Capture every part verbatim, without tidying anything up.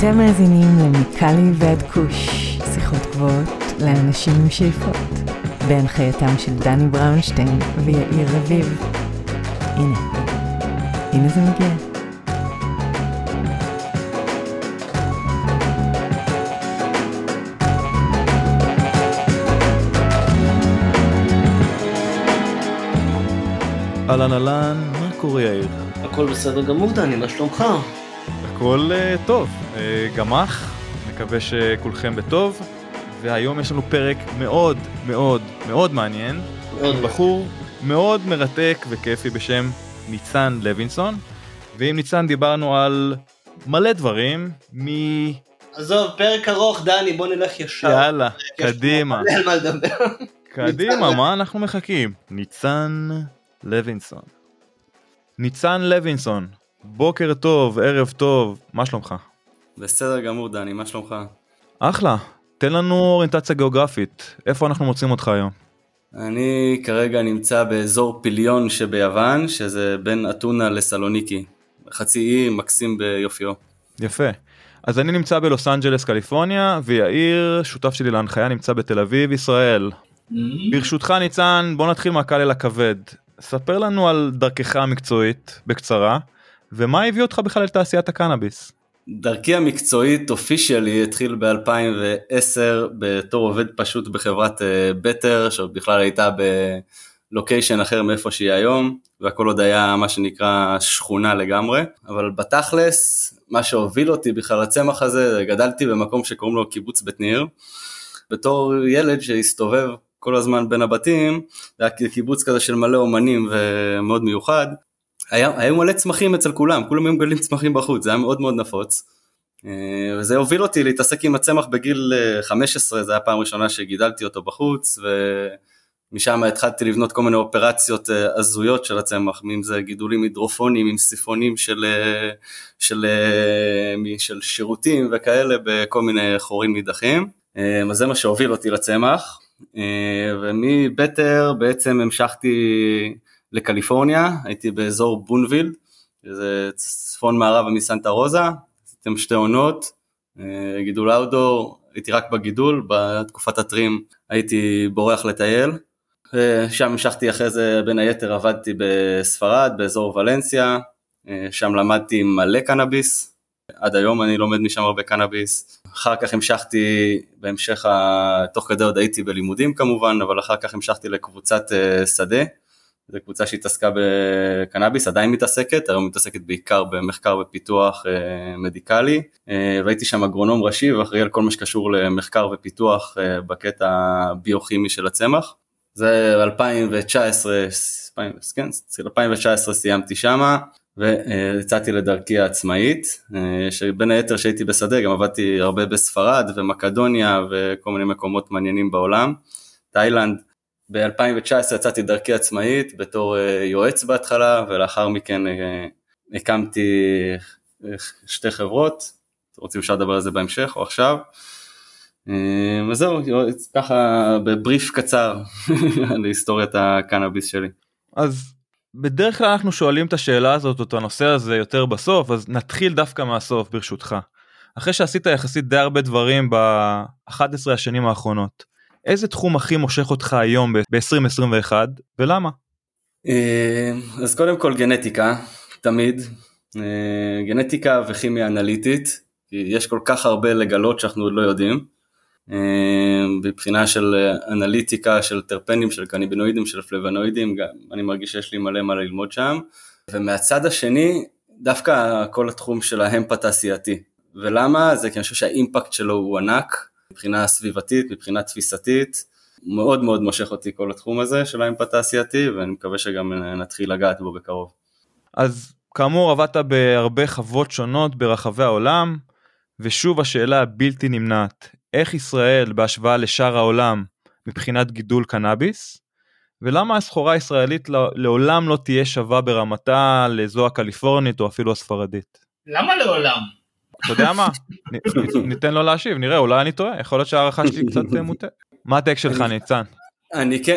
אתם מאזינים למיקלי ועד קוש, שיחות גבוהות לאנשים עם שאיפות, בהנחייתם של דני בראונשטיין ויאיר רביב. הנה, הנה זה מגיע. אהלן אהלן, מה קורה יאיר? הכל בסדר גמור דני, מה שלומך? הכל uh, טוב, uh, גמח, מקווה שכולכם בטוב, והיום יש לנו פרק מאוד מאוד מאוד מעניין, מאוד בחור מאוד מרתק וכיפי בשם ניצן לוינסון, ועם ניצן דיברנו על מלא דברים, מ... עזוב, פרק ארוך דני, בוא נלך ישר. יאללה, קדימה. יש מה לדבר. קדימה, מה אנחנו מחכים? ניצן... לוינסון. ניצן לוינסון, בוקר טוב, ערב טוב, מה שלומך? בסדר גמור דני, מה שלומך? אחלה, תן לנו אוריינטציה גיאוגרפית, איפה אנחנו מוצאים אותך היום? אני כרגע נמצא באזור פיליון שביוון, שזה בין אתונה לסלוניקי, חצי אי מקסים ביופיו. יפה, אז אני נמצא בלוס אנג'לס קליפורניה, ויאיר, שותף שלי להנחיה, נמצא בתל אביב ישראל. ברשותך ניצן, בוא נתחיל מהקל אל הכבד. ספר לנו על דרכך המקצועית בקצרה, ומה הביא אותך בכלל לתעשיית הקנאביס? דרכי המקצועית אופישיילי התחיל ב-אלפיים ועשר בתור עובד פשוט בחברת בטר, שבכלל הייתה בלוקיישן אחר מאיפה שהיא היום, והכל עוד היה מה שנקרא שכונה לגמרי, אבל בתכלס, מה שהוביל אותי בכלל הצמח הזה, גדלתי במקום שקוראים לו קיבוץ בית ניר, בתור ילד שהסתובב כל הזמן בין הבתים, היה קיבוץ כזה של מלא אומנים ומאוד מיוחד, היה, היו מלא צמחים אצל כולם, כולם היו מגלים צמחים בחוץ, זה היה מאוד מאוד נפוץ, וזה הוביל אותי להתעסק עם הצמח בגיל חמש עשרה, זה היה פעם ראשונה שגידלתי אותו בחוץ, ומשם התחלתי לבנות כל מיני אופרציות הזויות של הצמח, אם זה גידולים הידרופונים, עם סיפונים של, של, של שירותים וכאלה, בכל מיני חורים נידחים, אז זה מה שהוביל אותי לצמח, ומבטר בעצם המשכתי לקליפורניה, הייתי באזור בונפילד, שזה צפון מערב מסנטה רוזה, עשיתם שתי עונות, גידול אאוטדור, הייתי רק בגידול, בתקופת הטרים הייתי בורח לטייל, שם המשכתי אחרי זה בין היתר עבדתי בספרד, באזור ולנסיה, שם למדתי מלא קנאביס, עד היום אני לומד משם הרבה קנאביס, אחר כך המשכתי בהמשך, תוך כדי עוד הייתי בלימודים כמובן, אבל אחר כך המשכתי לקבוצת שדה, זו קבוצה שהתעסקה בקנאביס, עדיין מתעסקת, היום מתעסקת בעיקר במחקר ופיתוח מדיקלי, והייתי שם אגרונום ראשי, ואחראי על כל מה שקשור למחקר ופיתוח בקטע הביוכימי של הצמח, זה אלפיים ותשע עשרה סיימתי שמה, ויצאתי לדרכי העצמאית, שבין היתר שהייתי בשדה, גם עבדתי הרבה בספרד ומקדוניה, וכל מיני מקומות מעניינים בעולם, תאילנד, ב-אלפיים ותשע עשרה יצאתי דרכי עצמאית, בתור יועץ בהתחלה, ולאחר מכן הקמתי שתי חברות, רוצים אפשר לדבר על זה בהמשך, או עכשיו, אז זהו, ככה בבריף קצר, להיסטוריית הקנאביס שלי. אז... בדרך כלל אנחנו שואלים את השאלה הזאת, את הנושא הזה יותר בסוף, אז נתחיל דווקא מהסוף ברשותך. אחרי שעשית יחסית די הרבה דברים ב-אחת עשרה השנים האחרונות, איזה תחום הכי מושך אותך היום ב-עשרים עשרים ואחת, ולמה? אז קודם כל גנטיקה, תמיד. גנטיקה וכימיה אנליטית, יש כל כך הרבה לגלות שאנחנו עוד לא יודעים, בבחינה של אנליטיקה, של טרפנים, של קניבינואידים, של פלבנואידים, גם אני מרגיש שיש לי מלא מה ללמוד שם, ומהצד השני, דווקא כל התחום של ההמפת העשייתי, ולמה? זה כי אני חושב שהאימפקט שלו הוא ענק, מבחינה סביבתית, מבחינה תפיסתית, מאוד מאוד מושך אותי כל התחום הזה של ההמפת העשייתי, ואני מקווה שגם נתחיל לגעת בו בקרוב. אז כאמור עבדת בהרבה חוות שונות ברחבי העולם, ושוב השאלה הבלתי נמנעת, איך ישראל בהשוואה לשאר העולם מבחינת גידול קנאביס, ולמה הסחורה הישראלית לעולם לא תהיה שווה ברמתה לזו הקליפורנית או אפילו הספרדית? למה לעולם? אתה יודע מה? ניתן לו להשיב, נראה, אולי אני טועה, יכול להיות שהערכה שלי קצת מוטה. מה הטק שלך ניצן?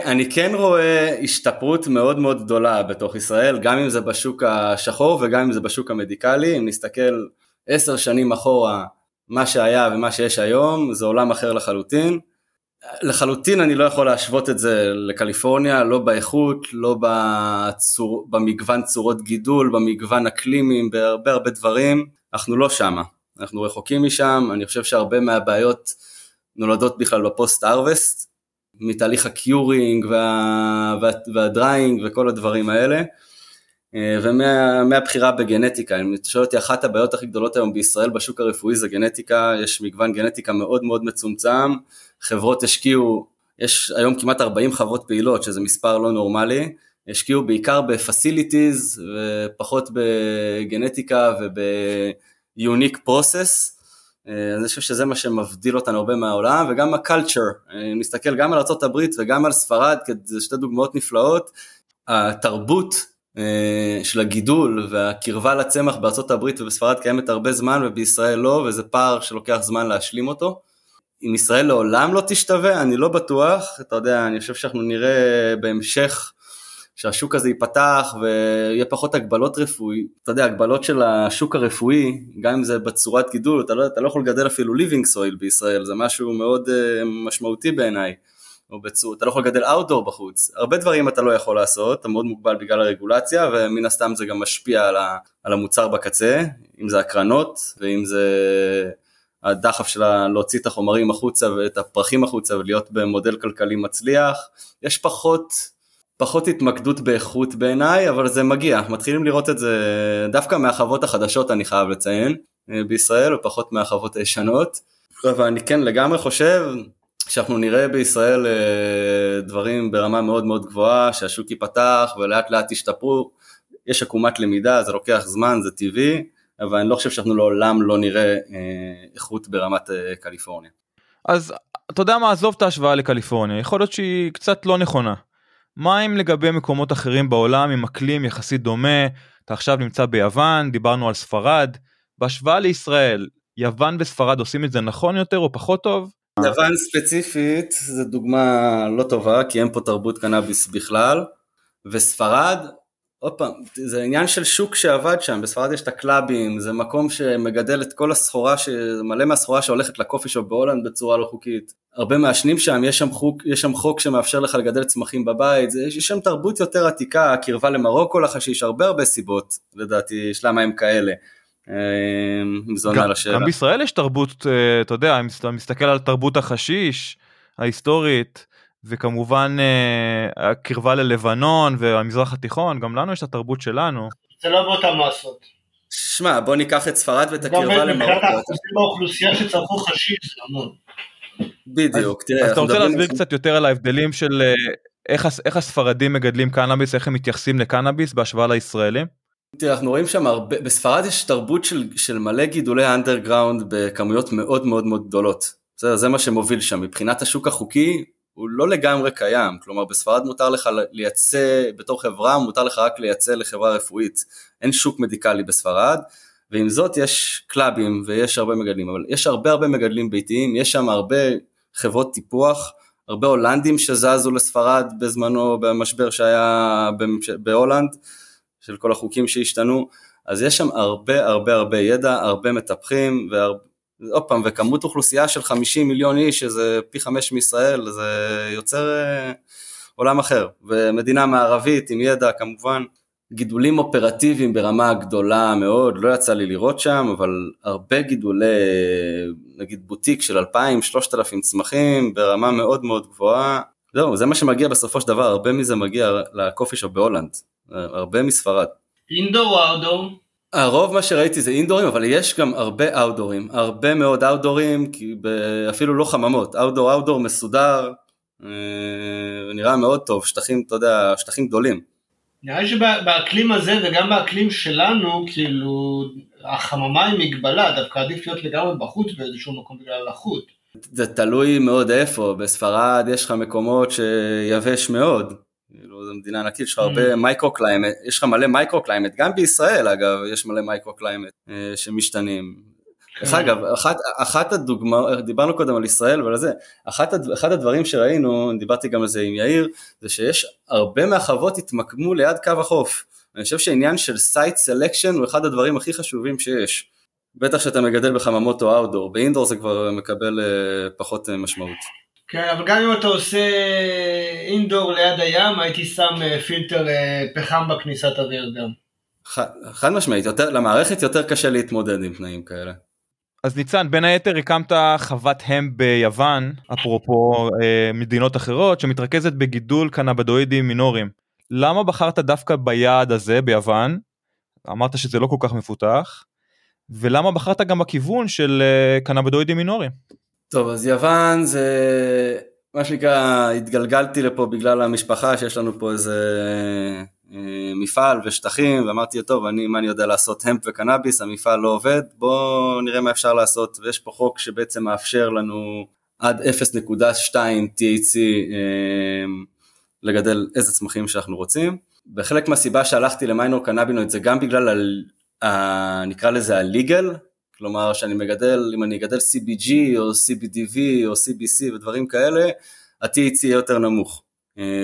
אני כן רואה השתפרות מאוד מאוד גדולה בתוך ישראל, גם אם זה בשוק השחור וגם אם זה בשוק המדיקלי, אם נסתכל עשר שנים אחורה, מה שהיה ומה שיש היום, זה עולם אחר לחלוטין. לחלוטין אני לא יכול להשוות את זה לקליפורניה, לא באיכות, לא בצור, במגוון צורות גידול, במגוון אקלימים, בהרבה הרבה דברים. אנחנו לא שם, אנחנו רחוקים משם. אני חושב שהרבה מהבעיות נולדות בכלל בפוסט ארווסט, מתהליך הקיורינג וה, וה, והדריינג וכל הדברים האלה, ומה, מהבחירה בגנטיקה. אם אתה שואל אותי, אחת הבעיות הכי גדולות היום בישראל בשוק הרפואי זה גנטיקה. יש מגוון גנטיקה מאוד מאוד מצומצם, חברות השקיעו, יש היום כמעט ארבעים חברות פעילות, שזה מספר לא נורמלי, השקיעו בעיקר בפסיליטיז, ופחות בגנטיקה וביוניק פרוסס. אני חושב שזה מה שמבדיל אותנו הרבה מהעולם, וגם הקלצ'ר. אני מסתכל גם על ארצות הברית וגם על ספרד, כי זה שתי דוגמאות נפלאות. התרבות של הגידול והקרבה לצמח בארצות הברית ובספרד קיימת הרבה זמן, ובישראל לא, וזה פער שלוקח זמן להשלים אותו. אם ישראל לעולם לא תשתווה, אני לא בטוח. אתה יודע, אני חושב שאנחנו נראה בהמשך שהשוק הזה ייפתח ויהיה פחות הגבלות רפואי. אתה יודע, הגבלות של השוק הרפואי, גם אם זה בצורת גידול, אתה לא, אתה לא יכול לגדל אפילו ליבינג סויל בישראל, זה משהו מאוד uh, משמעותי בעיניי. או בצור, אתה לא יכול לגדל אאוטדור בחוץ. הרבה דברים אתה לא יכול לעשות, אתה מאוד מוגבל בגלל הרגולציה, ומן הסתם זה גם משפיע על, ה, על המוצר בקצה, אם זה הקרנות, ואם זה הדחף שלה להוציא את החומרים החוצה ואת הפרחים החוצה, ולהיות במודל כלכלי מצליח. יש פחות... פחות התמקדות באיכות בעיניי, אבל זה מגיע, מתחילים לראות את זה, דווקא מהחוות החדשות אני חייב לציין, בישראל, ופחות מהחוות הישנות. אבל אני כן לגמרי חושב, שאנחנו נראה בישראל דברים ברמה מאוד מאוד גבוהה, שהשוק ייפתח ולאט לאט ישתפרו, יש עקומת למידה, זה לוקח זמן, זה טבעי, אבל אני לא חושב שאנחנו לעולם לא נראה איכות ברמת קליפורניה. אז אתה יודע מה, עזוב את ההשוואה לקליפורניה, יכול להיות שהיא קצת לא נכונה. מה אם לגבי מקומות אחרים בעולם עם אקלים יחסית דומה? אתה עכשיו נמצא ביוון, דיברנו על ספרד, בהשוואה לישראל, יוון וספרד עושים את זה נכון יותר או פחות טוב? יוון ספציפית, זו דוגמה לא טובה, כי אין פה תרבות קנאביס בכלל, וספרד, עוד פעם, זה עניין של שוק שעבד שם, בספרד יש את הקלאבים, זה מקום שמגדל את כל הסחורה, מלא מהסחורה שהולכת לקופי שופ בהולנד בצורה לא חוקית. הרבה מהשנים שם, יש שם חוק, יש שם חוק שמאפשר לך לגדל צמחים בבית, יש שם תרבות יותר עתיקה, קרבה למרוקו לחשיש, הרבה הרבה סיבות, לדעתי, יש למה הם כאלה. גם בישראל יש תרבות, אתה יודע, אם אתה מסתכל על תרבות החשיש, ההיסטורית, וכמובן הקרבה ללבנון והמזרח התיכון, גם לנו יש את התרבות שלנו. זה לא באותם לעשות. שמע, בוא ניקח את ספרד ואת הקרבה למרוקו. מבחינת האחוזים באוכלוסייה שצרכו חשיש, זה המון. בדיוק, תראה. אז אתה רוצה להסביר קצת יותר על ההבדלים של איך הספרדים מגדלים קנאביס, איך הם מתייחסים לקנאביס בהשוואה לישראלים? תראה, אנחנו רואים שם, בספרד יש תרבות של מלא גידולי אנדרגראונד בכמויות מאוד מאוד מאוד גדולות. זה מה שמוביל שם. מבחינת השוק החוקי, הוא לא לגמרי קיים, כלומר בספרד מותר לך לייצא, בתור חברה מותר לך רק לייצא לחברה רפואית, אין שוק מדיקלי בספרד, ועם זאת יש קלאבים ויש הרבה מגדלים, אבל יש הרבה הרבה מגדלים ביתיים, יש שם הרבה חברות טיפוח, הרבה הולנדים שזזו לספרד בזמנו, במשבר שהיה בהולנד, של כל החוקים שהשתנו, אז יש שם הרבה הרבה הרבה ידע, הרבה מטפחים, והרבה, עוד פעם, וכמות אוכלוסייה של חמישים מיליון איש, שזה פי חמש מישראל, זה יוצר עולם אחר, ומדינה מערבית עם ידע כמובן, גידולים אופרטיביים ברמה גדולה מאוד, לא יצא לי לראות שם, אבל הרבה גידולי, נגיד בוטיק של אלפיים שלושת אלפים צמחים, ברמה מאוד מאוד גבוהה, לא, זה מה שמגיע בסופו של דבר, הרבה מזה מגיע לקופי שופ בהולנד, הרבה מספרד. אינדור אאוטדור? הרוב מה שראיתי זה אינדורים, אבל יש גם הרבה אאוטדורים, הרבה מאוד אאוטדורים, כי אפילו לא חממות, אאוטדור אאוטדור מסודר, נראה מאוד טוב, שטחים, אתה יודע, שטחים גדולים. נראה שבאקלים הזה וגם באקלים שלנו, כאילו, החממה היא מגבלה, דווקא עדיף להיות לגמרי בחוץ באיזשהו מקום בגלל החוט. זה תלוי מאוד איפה, בספרד יש לך מקומות שיבש מאוד, כאילו, זו מדינה ענקית, יש לך הרבה מייקרו-קליימט, יש לך מלא מייקרו-קליימט, גם בישראל אגב, יש מלא מייקרו-קליימט שמשתנים. אגב, אחת הדוגמה, דיברנו קודם על ישראל, אבל זה, אחד הדברים שראינו, דיברתי גם על זה עם יאיר, זה שיש הרבה מהחוות התמקמו ליד קו החוף. אני חושב שעניין של site selection הוא אחד הדברים הכי חשובים שיש. בטח שאתה מגדל בחממות או אאוטדור, באינדור זה כבר מקבל פחות משמעות. כן, אבל גם אם אתה עושה אינדור ליד הים, הייתי שם פילטר פחם בכניסת אוויר גם. חד משמעית, למערכת יותר קשה להתמודד עם תנאים כאלה. אז ניצן, בין היתר הקמת חוות הם ביוון, אפרופו מדינות אחרות, שמתרכזת בגידול קנאבדואידים מינורים. למה בחרת דווקא ביעד הזה ביוון? אמרת שזה לא כל כך מפותח. ולמה בחרת גם בכיוון של קנאבדואידים מינורים? טוב, אז יוון זה, מה שנקרא, התגלגלתי לפה בגלל המשפחה, שיש לנו פה איזה מפעל ושטחים, ואמרתי, טוב, אני, מה אני יודע לעשות המפ וקנאביס, המפעל לא עובד, בוא נראה מה אפשר לעשות, ויש פה חוק שבעצם מאפשר לנו עד אפס נקודה שתיים טי אייץ' סי לגדל איזה צמחים שאנחנו רוצים. בחלק מהסיבה שהלכתי למיינור קנאבינויד, זה גם בגלל ה... נקרא לזה הליגל, כלומר שאני מגדל, אם אני אגדל סי בי ג'י או סי בי די וי או סי בי סי ודברים כאלה, ה-טי אייץ' סי יותר נמוך,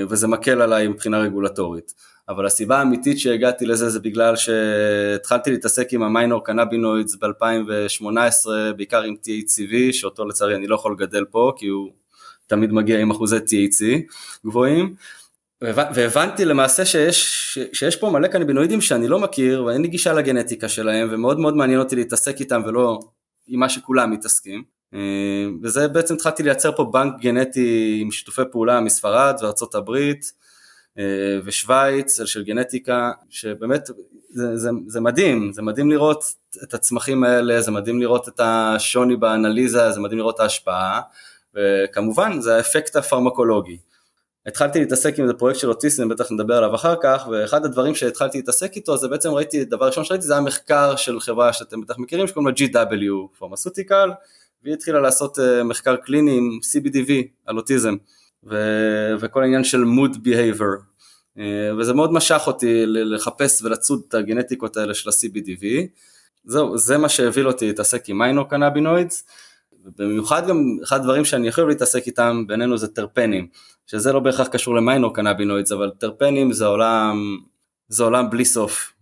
וזה מקל עליי מבחינה רגולטורית, אבל הסיבה האמיתית שהגעתי לזה זה בגלל שהתחלתי להתעסק עם המיינור קנאבינוידס ב-אלפיים שמונה עשרה, בעיקר עם טי אייץ' סי וי, שאותו לצערי אני לא יכול לגדל פה, כי הוא תמיד מגיע עם אחוזי טי אייץ' סי גבוהים, והבנתי למעשה שיש, שיש פה מלא קנאבינואידים שאני לא מכיר, ואין לי גישה לגנטיקה שלהם, ומאוד מאוד מעניין אותי להתעסק איתם, ולא עם מה שכולם מתעסקים, וזה בעצם התחלתי לייצר פה בנק גנטי, עם שיתופי פעולה מספרד וארצות הברית, ושוויץ של גנטיקה, שבאמת זה, זה, זה מדהים, זה מדהים לראות את הצמחים האלה, זה מדהים לראות את השוני באנליזה, זה מדהים לראות את ההשפעה, וכמובן זה האפקט הפרמקולוגי. התחלתי להתעסק עם זה פרויקט של אוטיסטים, בטח נדבר עליו אחר כך, ואחד הדברים שהתחלתי להתעסק איתו, זה בעצם ראיתי, דבר ראשון שראיתי, זה היה מחקר של חברה שאתם בטח מכירים, שקוראים לה ג'י דאבליו Pharmaceuticals, והיא התחילה לעשות מחקר קליני עם סי בי די וי על אוטיזם, ו- וכל העניין של mood behavior, וזה מאוד משך אותי לחפש ולצוד את הגנטיקות האלה של ה-סי בי די וי, זהו, זה מה שהוביל אותי להתעסק עם מיינור קנאבינוידס, ובמיוחד גם אחד הדברים שאני חייב להתעסק איתם בינינו זה טרפנים, שזה לא בהכרח קשור למיינור קנאבינוידס, אבל טרפנים זה עולם, זה עולם בלי סוף,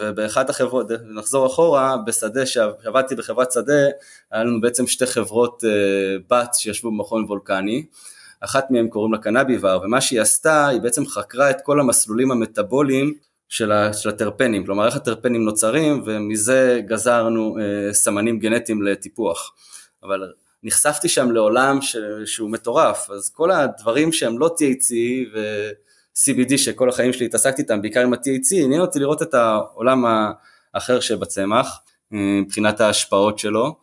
ובאחת החברות, נחזור אחורה, בשדה שעבדתי בחברת שדה, היה לנו בעצם שתי חברות בת שישבו במכון וולקני, אחת מהן קוראים לה קנאביבר, ומה שהיא עשתה, היא בעצם חקרה את כל המסלולים המטאבוליים של הטרפנים, כלומר איך הטרפנים נוצרים, ומזה גזרנו סמנים גנטיים לטיפוח. אבל נחשפתי שם לעולם ש... שהוא מטורף, אז כל הדברים שהם לא טי אייץ' סי ו-סי בי די, שכל החיים שלי התעסקתי איתם, בעיקר עם ה-טי אייץ' סי, עניין אותי לראות את העולם האחר שבצמח, מבחינת ההשפעות שלו,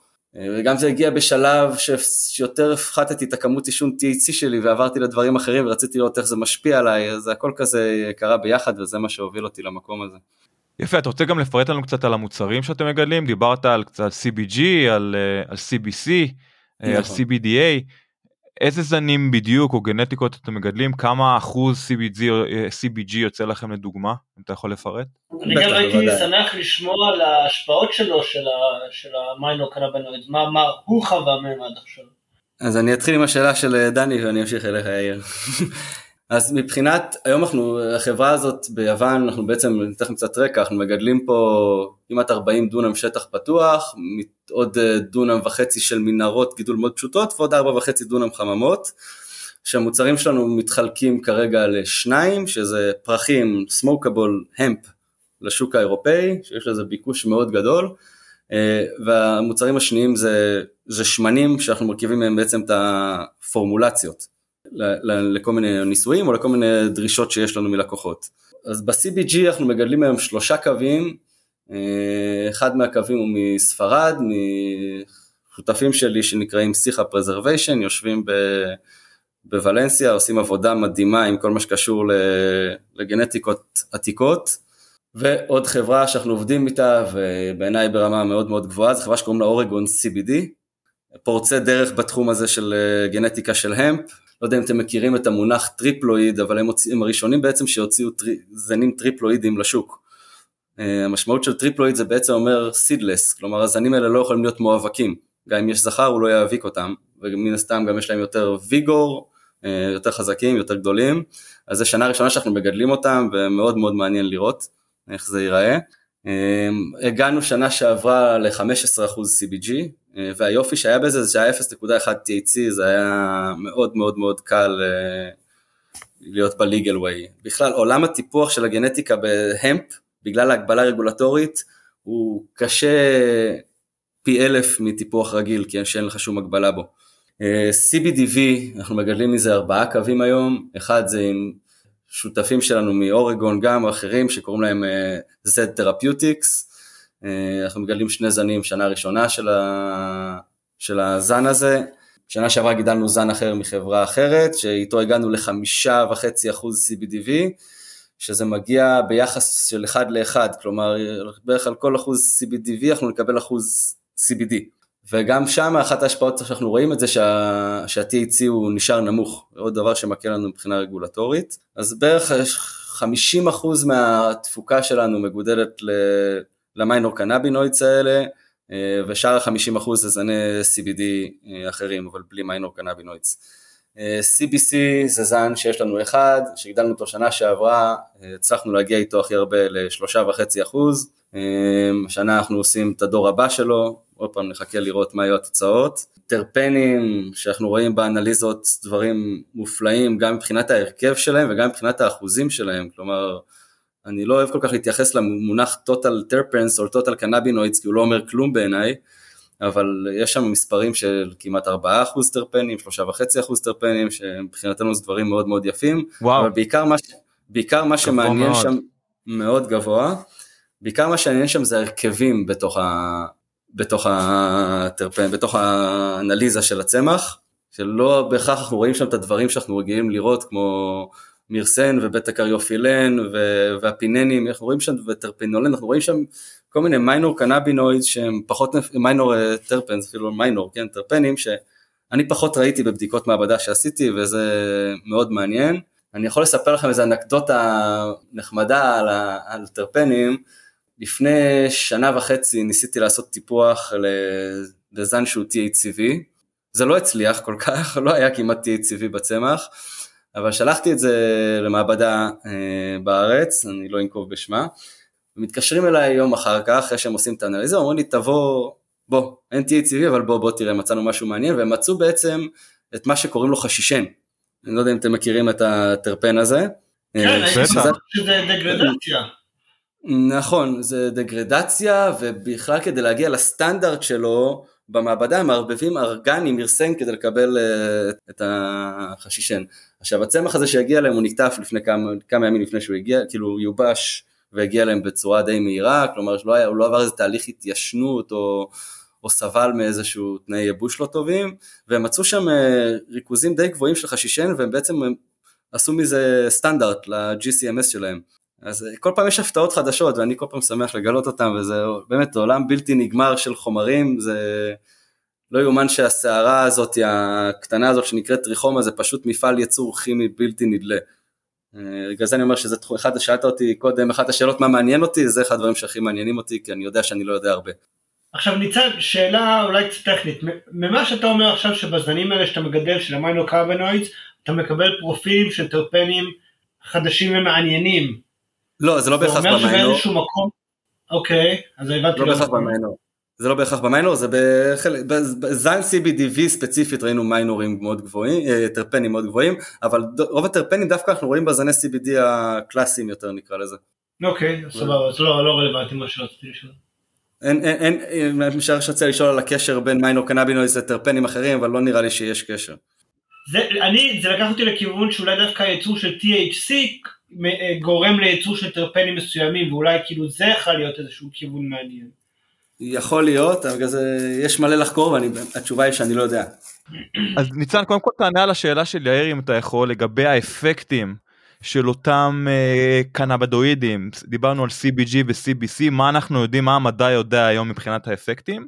וגם זה הגיע בשלב ש... שיותר הפחתתי את הכמות אישון טי אייץ' סי שלי, ועברתי לדברים אחרים, ורציתי לראות איך זה משפיע עליי, אז הכל כזה קרה ביחד, וזה מה שהוביל אותי למקום הזה. יפה, אתה רוצה גם לפרט לנו קצת על המוצרים שאתם מגדלים? דיברת על קצת סי בי ג'י, על, על סי בי סי, נכון. על סי בי די איי, איזה זנים בדיוק או גנטיקות אתם מגדלים? כמה אחוז סי בי ג'י יוצא לכם לדוגמה? אם אתה יכול לפרט? אני גם הייתי שמח לשמוע על ההשפעות שלו, של המיינור קנאבינואיד, מה הוא חווה מהם עד עכשיו. אז אני אתחיל עם השאלה של דני, ואני אמשיך אליך יאיר. אז מבחינת, היום אנחנו, החברה הזאת ביוון, אנחנו בעצם, נתכם קצת רקע, אנחנו מגדלים פה כמעט ארבעים דונם שטח פתוח, עוד דונם וחצי של מנהרות גידול מאוד פשוטות, ועוד ארבע וחצי דונם חממות, שהמוצרים שלנו מתחלקים כרגע לשניים, שזה פרחים, סמוקבול, המפ, לשוק האירופאי, שיש לזה ביקוש מאוד גדול, והמוצרים השניים זה, זה שמנים, שאנחנו מרכיבים מהם בעצם את הפורמולציות, לכל מיני ניסויים או לכל מיני דרישות שיש לנו מלקוחות. אז ב-סי בי ג'י אנחנו מגדלים היום שלושה קווים, אחד מהקווים הוא מספרד, משותפים שלי שנקראים שיחה פרזרוויישן, יושבים בוולנסיה, עושים עבודה מדהימה עם כל מה שקשור לגנטיקות עתיקות, ועוד חברה שאנחנו עובדים איתה ובעיניי ברמה מאוד מאוד גבוהה, זו חברה שקוראים לה אורגון סי בי די, פורצי דרך בתחום הזה של גנטיקה של המפ, לא יודע אם אתם מכירים את המונח טריפלואיד, אבל הם, הוציא, הם הראשונים בעצם שהוציאו טרי, זנים טריפלואידים לשוק. המשמעות של טריפלואיד זה בעצם אומר סידלס, כלומר הזנים האלה לא יכולים להיות מואבקים, גם אם יש זכר הוא לא יאביק אותם, ומן הסתם גם יש להם יותר ויגור, יותר חזקים, יותר גדולים, אז זה שנה ראשונה שאנחנו מגדלים אותם, ומאוד מאוד מעניין לראות איך זה ייראה. הגענו שנה שעברה ל-חמישה עשר אחוז סי בי ג'י, והיופי שהיה בזה זה שהיה אפס נקודה אחת טי אייץ' סי, זה היה מאוד מאוד מאוד קל להיות בליגל ווי. בכלל עולם הטיפוח של הגנטיקה בהמפ, בגלל ההגבלה הרגולטורית, הוא קשה פי אלף מטיפוח רגיל, כי אין לך שום הגבלה בו. סי בי די וי, אנחנו מגדלים מזה ארבעה קווים היום, אחד זה עם שותפים שלנו מאורגון גם, אחרים שקוראים להם Zd Therapeutics, אנחנו מגדלים שני זנים שנה ראשונה של, ה... של הזן הזה, שנה שעברה גידלנו זן אחר מחברה אחרת, שאיתו הגענו לחמישה וחצי אחוז סי בי די וי, שזה מגיע ביחס של אחד לאחד, כלומר בערך על כל אחוז סי בי די וי אנחנו נקבל אחוז סי בי די, וגם שם אחת ההשפעות שאנחנו רואים את זה שה... שה-טי אייץ' סי הוא נשאר נמוך, עוד דבר שמקל לנו מבחינה רגולטורית, אז בערך חמישים אחוז מהתפוקה שלנו מגודלת ל... למיינור קנאבינוידס האלה, ושאר ה-חמישים אחוז זה זני סי בי די אחרים, אבל בלי מיינור קנאבינוידס. סי בי סי זה זן שיש לנו אחד, שגדלנו אותו שנה שעברה, הצלחנו להגיע איתו הכי הרבה ל-שלוש נקודה חמש אחוז, השנה אנחנו עושים את הדור הבא שלו, עוד פעם נחכה לראות מה היו התוצאות. טרפנים שאנחנו רואים באנליזות דברים מופלאים, גם מבחינת ההרכב שלהם וגם מבחינת האחוזים שלהם, כלומר, אני לא אוהב כל כך להתייחס למונח total terpenes או total cannabinoids, כי הוא לא אומר כלום בעיניי, אבל יש שם מספרים של כמעט ארבעה אחוז טרפנים, שלוש נקודה חמש אחוז טרפנים, שמבחינתנו זה דברים מאוד מאוד יפים, וואו. אבל בעיקר מה, בעיקר מה שמעניין מאוד. שם מאוד גבוה, בעיקר מה שמעניין שם זה הרכבים בתוך ה... בתוך הטרפן, בתוך האנליזה של הצמח, שלא בהכרח אנחנו רואים שם את הדברים שאנחנו רגילים לראות, כמו מירסן ובטא קריופילן והפיננים, אנחנו רואים שם, וטרפנולן, אנחנו רואים שם כל מיני מיינור קנאבינויד, שהם פחות, מיינור טרפן, אפילו מיינור, כן, טרפנים, שאני פחות ראיתי בבדיקות מעבדה שעשיתי, וזה מאוד מעניין. אני יכול לספר לכם איזו אנקדוטה נחמדה על, על טרפנים, לפני שנה וחצי ניסיתי לעשות טיפוח לזן שהוא טי אייץ' סי וי, זה לא הצליח כל כך, לא היה כמעט טי אייץ' סי וי בצמח, אבל שלחתי את זה למעבדה בארץ, אני לא אנקוב בשמה, ומתקשרים אליי יום אחר כך, אחרי שהם עושים את האנליזה, אומרים לי תבוא, בוא, אין טי אייץ' סי וי, אבל בוא, בוא תראה, מצאנו משהו מעניין, והם מצאו בעצם את מה שקוראים לו חשישן, אני לא יודע אם אתם מכירים את הטרפן הזה. כן, זה דגרדציה. נכון, זה דגרדציה, ובכלל כדי להגיע לסטנדרט שלו במעבדה, מערבבים ארגני מרסן כדי לקבל את החשישן. עכשיו, הצמח הזה שהגיע להם הוא נקטף לפני כמה, כמה ימים לפני שהוא הגיע, כאילו הוא יובש והגיע להם בצורה די מהירה, כלומר שלא היה, הוא לא עבר איזה תהליך התיישנות או, או סבל מאיזשהו תנאי יבוש לא טובים, והם מצאו שם ריכוזים די גבוהים של חשישן, והם בעצם עשו מזה סטנדרט ל-ג'י סי אם אס שלהם. אז כל פעם יש הפתעות חדשות, ואני כל פעם שמח לגלות אותם, וזה באמת עולם בלתי נגמר של חומרים, זה לא יאומן שהסערה הזאת, הקטנה הזאת שנקראת טריכומה, זה פשוט מפעל יצור כימי בלתי נדלה. בגלל זה אני אומר שזה אחד, שאלת אותי קודם, אחת השאלות מה מעניין אותי, זה אחד הדברים שהכי מעניינים אותי, כי אני יודע שאני לא יודע הרבה. עכשיו ניצן, שאלה אולי קצת טכנית, ממה שאתה אומר עכשיו שבזנים האלה שאתה מגדל של המיינוקרבנוידס, אתה מקבל פרופילים של טרפנים חדשים ומעניינים. לא, זה לא בהכרח במיינור. זה אומר שבאיזשהו מקום, אוקיי, אז הבאתי. לא בהכרח במיינור. זה לא בהכרח במיינור, זה בחלק, בזן סי בי די וי ספציפית ראינו מיינורים מאוד גבוהים, טרפנים מאוד גבוהים, אבל רוב הטרפנים דווקא אנחנו רואים בזני סי בי די הקלאסיים יותר נקרא לזה. אוקיי, סבבה, זה לא רלוונטי מה שרציתי לשאול. אין, אין, אין, אני משער שרצה לשאול על הקשר בין מיינור קנאבינויד לטרפנים אחרים, אבל לא נראה לי שיש קשר. זה, אני, זה לקח אותי לכיוון שאולי דווקא הייצור של טי אייץ' סי גורם לייצור של טרפנים מסוימים, ואולי כאילו זה יכול להיות איזשהו כיוון מעניין. יכול להיות, אבל זה, יש מלא לחקור, והתשובה היא שאני לא יודע. אז ניצן, קודם כל תענה על השאלה של יאיר, אם אתה יכול, לגבי האפקטים של אותם אה, קנאבדואידים, דיברנו על סי בי ג'י ו-סי בי סי, מה אנחנו יודעים, מה המדע יודע היום מבחינת האפקטים?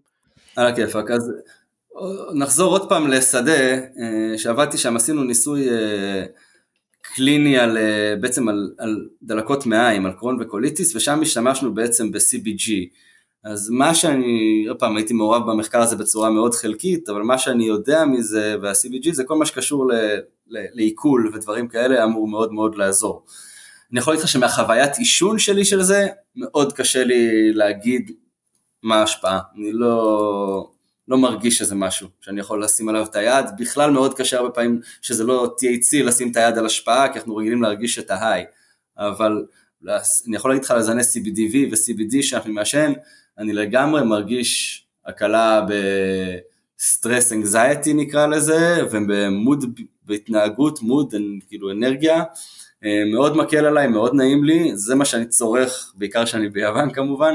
על הכיפק, אז נחזור עוד פעם לשדה, אה, שעבדתי שם, עשינו ניסוי... אה, קליני על, בעצם על, על דלקות מעיים, על קרון וקוליטיס, ושם השתמשנו בעצם ב-סי בי ג'י. אז מה שאני, עוד פעם הייתי מעורב במחקר הזה בצורה מאוד חלקית, אבל מה שאני יודע מזה, וה-סי בי ג'י זה כל מה שקשור לעיכול ודברים כאלה, אמור מאוד מאוד לעזור. אני יכול להגיד לך שמהחוויית עישון שלי של זה, מאוד קשה לי להגיד מה ההשפעה. אני לא, לא מרגיש שזה משהו שאני יכול לשים עליו את היד. בכלל מאוד קשה הרבה פעמים שזה לא T H C לשים את היד על השפעה, כי אנחנו רגילים להרגיש את ההיי. אבל אני יכול להגיד לך לזני C B D V ו-C B D שאנחנו מאשן, אני לגמרי מרגיש הקלה בסטרס אנגזייטי נקרא לזה, ובמוד, בהתנהגות, מוד, כאילו אנרגיה, מאוד מקל עליי, מאוד נעים לי, זה מה שאני צורך, בעיקר שאני ביוון כמובן,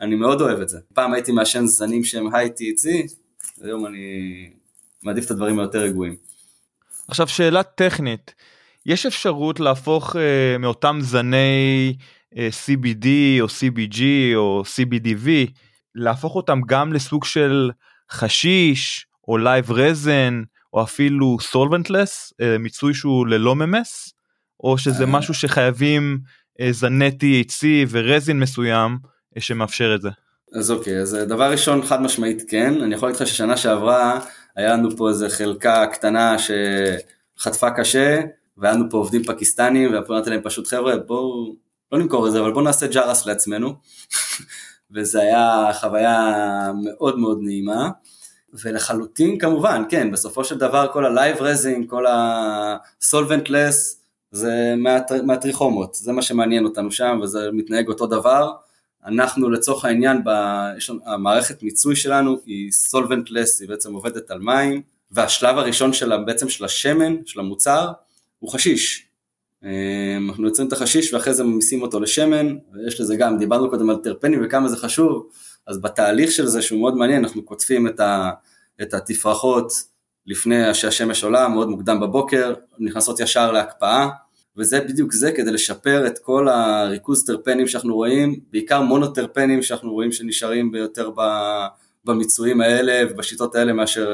אני מאוד אוהב את זה. פעם הייתי מאשן זנים שהם היי-T H C, היום אני מעדיף את הדברים היותר רגועים. עכשיו שאלה טכנית, יש אפשרות להפוך uh, מאותם זני uh, C B D או C B G או C B D V, להפוך אותם גם לסוג של חשיש או לייב רזן או אפילו סולבנטלס, uh, מיצוי שהוא ללא ממס, או שזה משהו שחייבים uh, זני T H C ורזין מסוים uh, שמאפשר את זה? אז אוקיי, אז דבר ראשון חד משמעית כן, אני יכול להתחיל ששנה שעברה היה לנו פה איזו חלקה קטנה שחטפה קשה, והיינו פה עובדים פקיסטנים, והפוננת אליהם פשוט חבר'ה, בואו, לא נמכור את זה, אבל בואו נעשה ג'רס לעצמנו, וזה היה חוויה מאוד מאוד נעימה, ולחלוטין כמובן, כן, בסופו של דבר, כל הלייב רזינג, כל הסולבנטלס, זה מהטריכומות, זה מה שמעניין אותנו שם, וזה מתנהג אותו דבר, אנחנו לצורך העניין, המערכת מיצוי שלנו, היא סולבנטלס, היא בעצם עובדת על מים, והשלב הראשון שלה, בעצם של השמן, של המוצר, הוא חשיש, אנחנו יוצרים את החשיש ואחרי זה ממיסים אותו לשמן, ויש לזה גם, דיברנו קודם על טרפנים וכמה זה חשוב, אז בתהליך של זה שהוא מאוד מעניין, אנחנו קוטפים את, ה, את התפרחות לפני שהשמש עולה, מאוד מוקדם בבוקר, נכנסות ישר להקפאה, וזה בדיוק זה כדי לשפר את כל הריכוז טרפנים שאנחנו רואים, בעיקר מונוטרפנים שאנחנו רואים שנשארים ביותר במיצויים האלה ובשיטות האלה מאשר...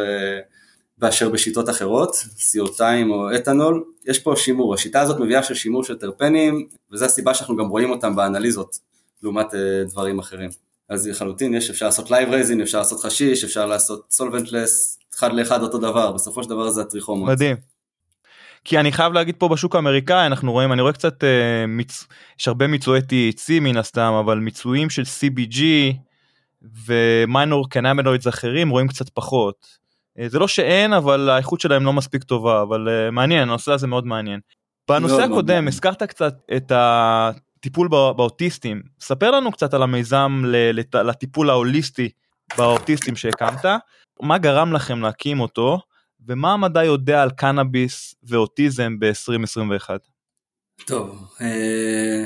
באשר בשיטות אחרות, סיוטיים או אתנול, יש פה שימור, השיטה הזאת מביאה של שימור של טרפנים, וזו הסיבה שאנחנו גם רואים אותם באנליזות, לעומת uh, דברים אחרים. אז לחלוטין יש, אפשר לעשות לייב רייזין, אפשר לעשות חשיש, אפשר לעשות סולבנטלס, אחד לאחד אותו דבר, בסופו של דבר זה הטריכומות. מדהים. כי אני חייב להגיד פה בשוק האמריקאי, אנחנו רואים, אני רואה קצת, uh, מיצ... יש הרבה מיצועי T H C מן הסתם, אבל מיצועים של C B G ומיינור קנאמינוידס אחרים רואים קצת פחות. זה לא שאין, אבל האיכות שלהם לא מספיק טובה, אבל מעניין, הנושא הזה מאוד מעניין. בנושא הקודם, הזכרת קצת את הטיפול באוטיסטים, ספר לנו קצת על המיזם לטיפול ההוליסטי באוטיסטים שהקמת, מה גרם לכם להקים אותו, ומה המדע יודע על קנאביס ואוטיזם ב-עשרים עשרים ואחת? טוב,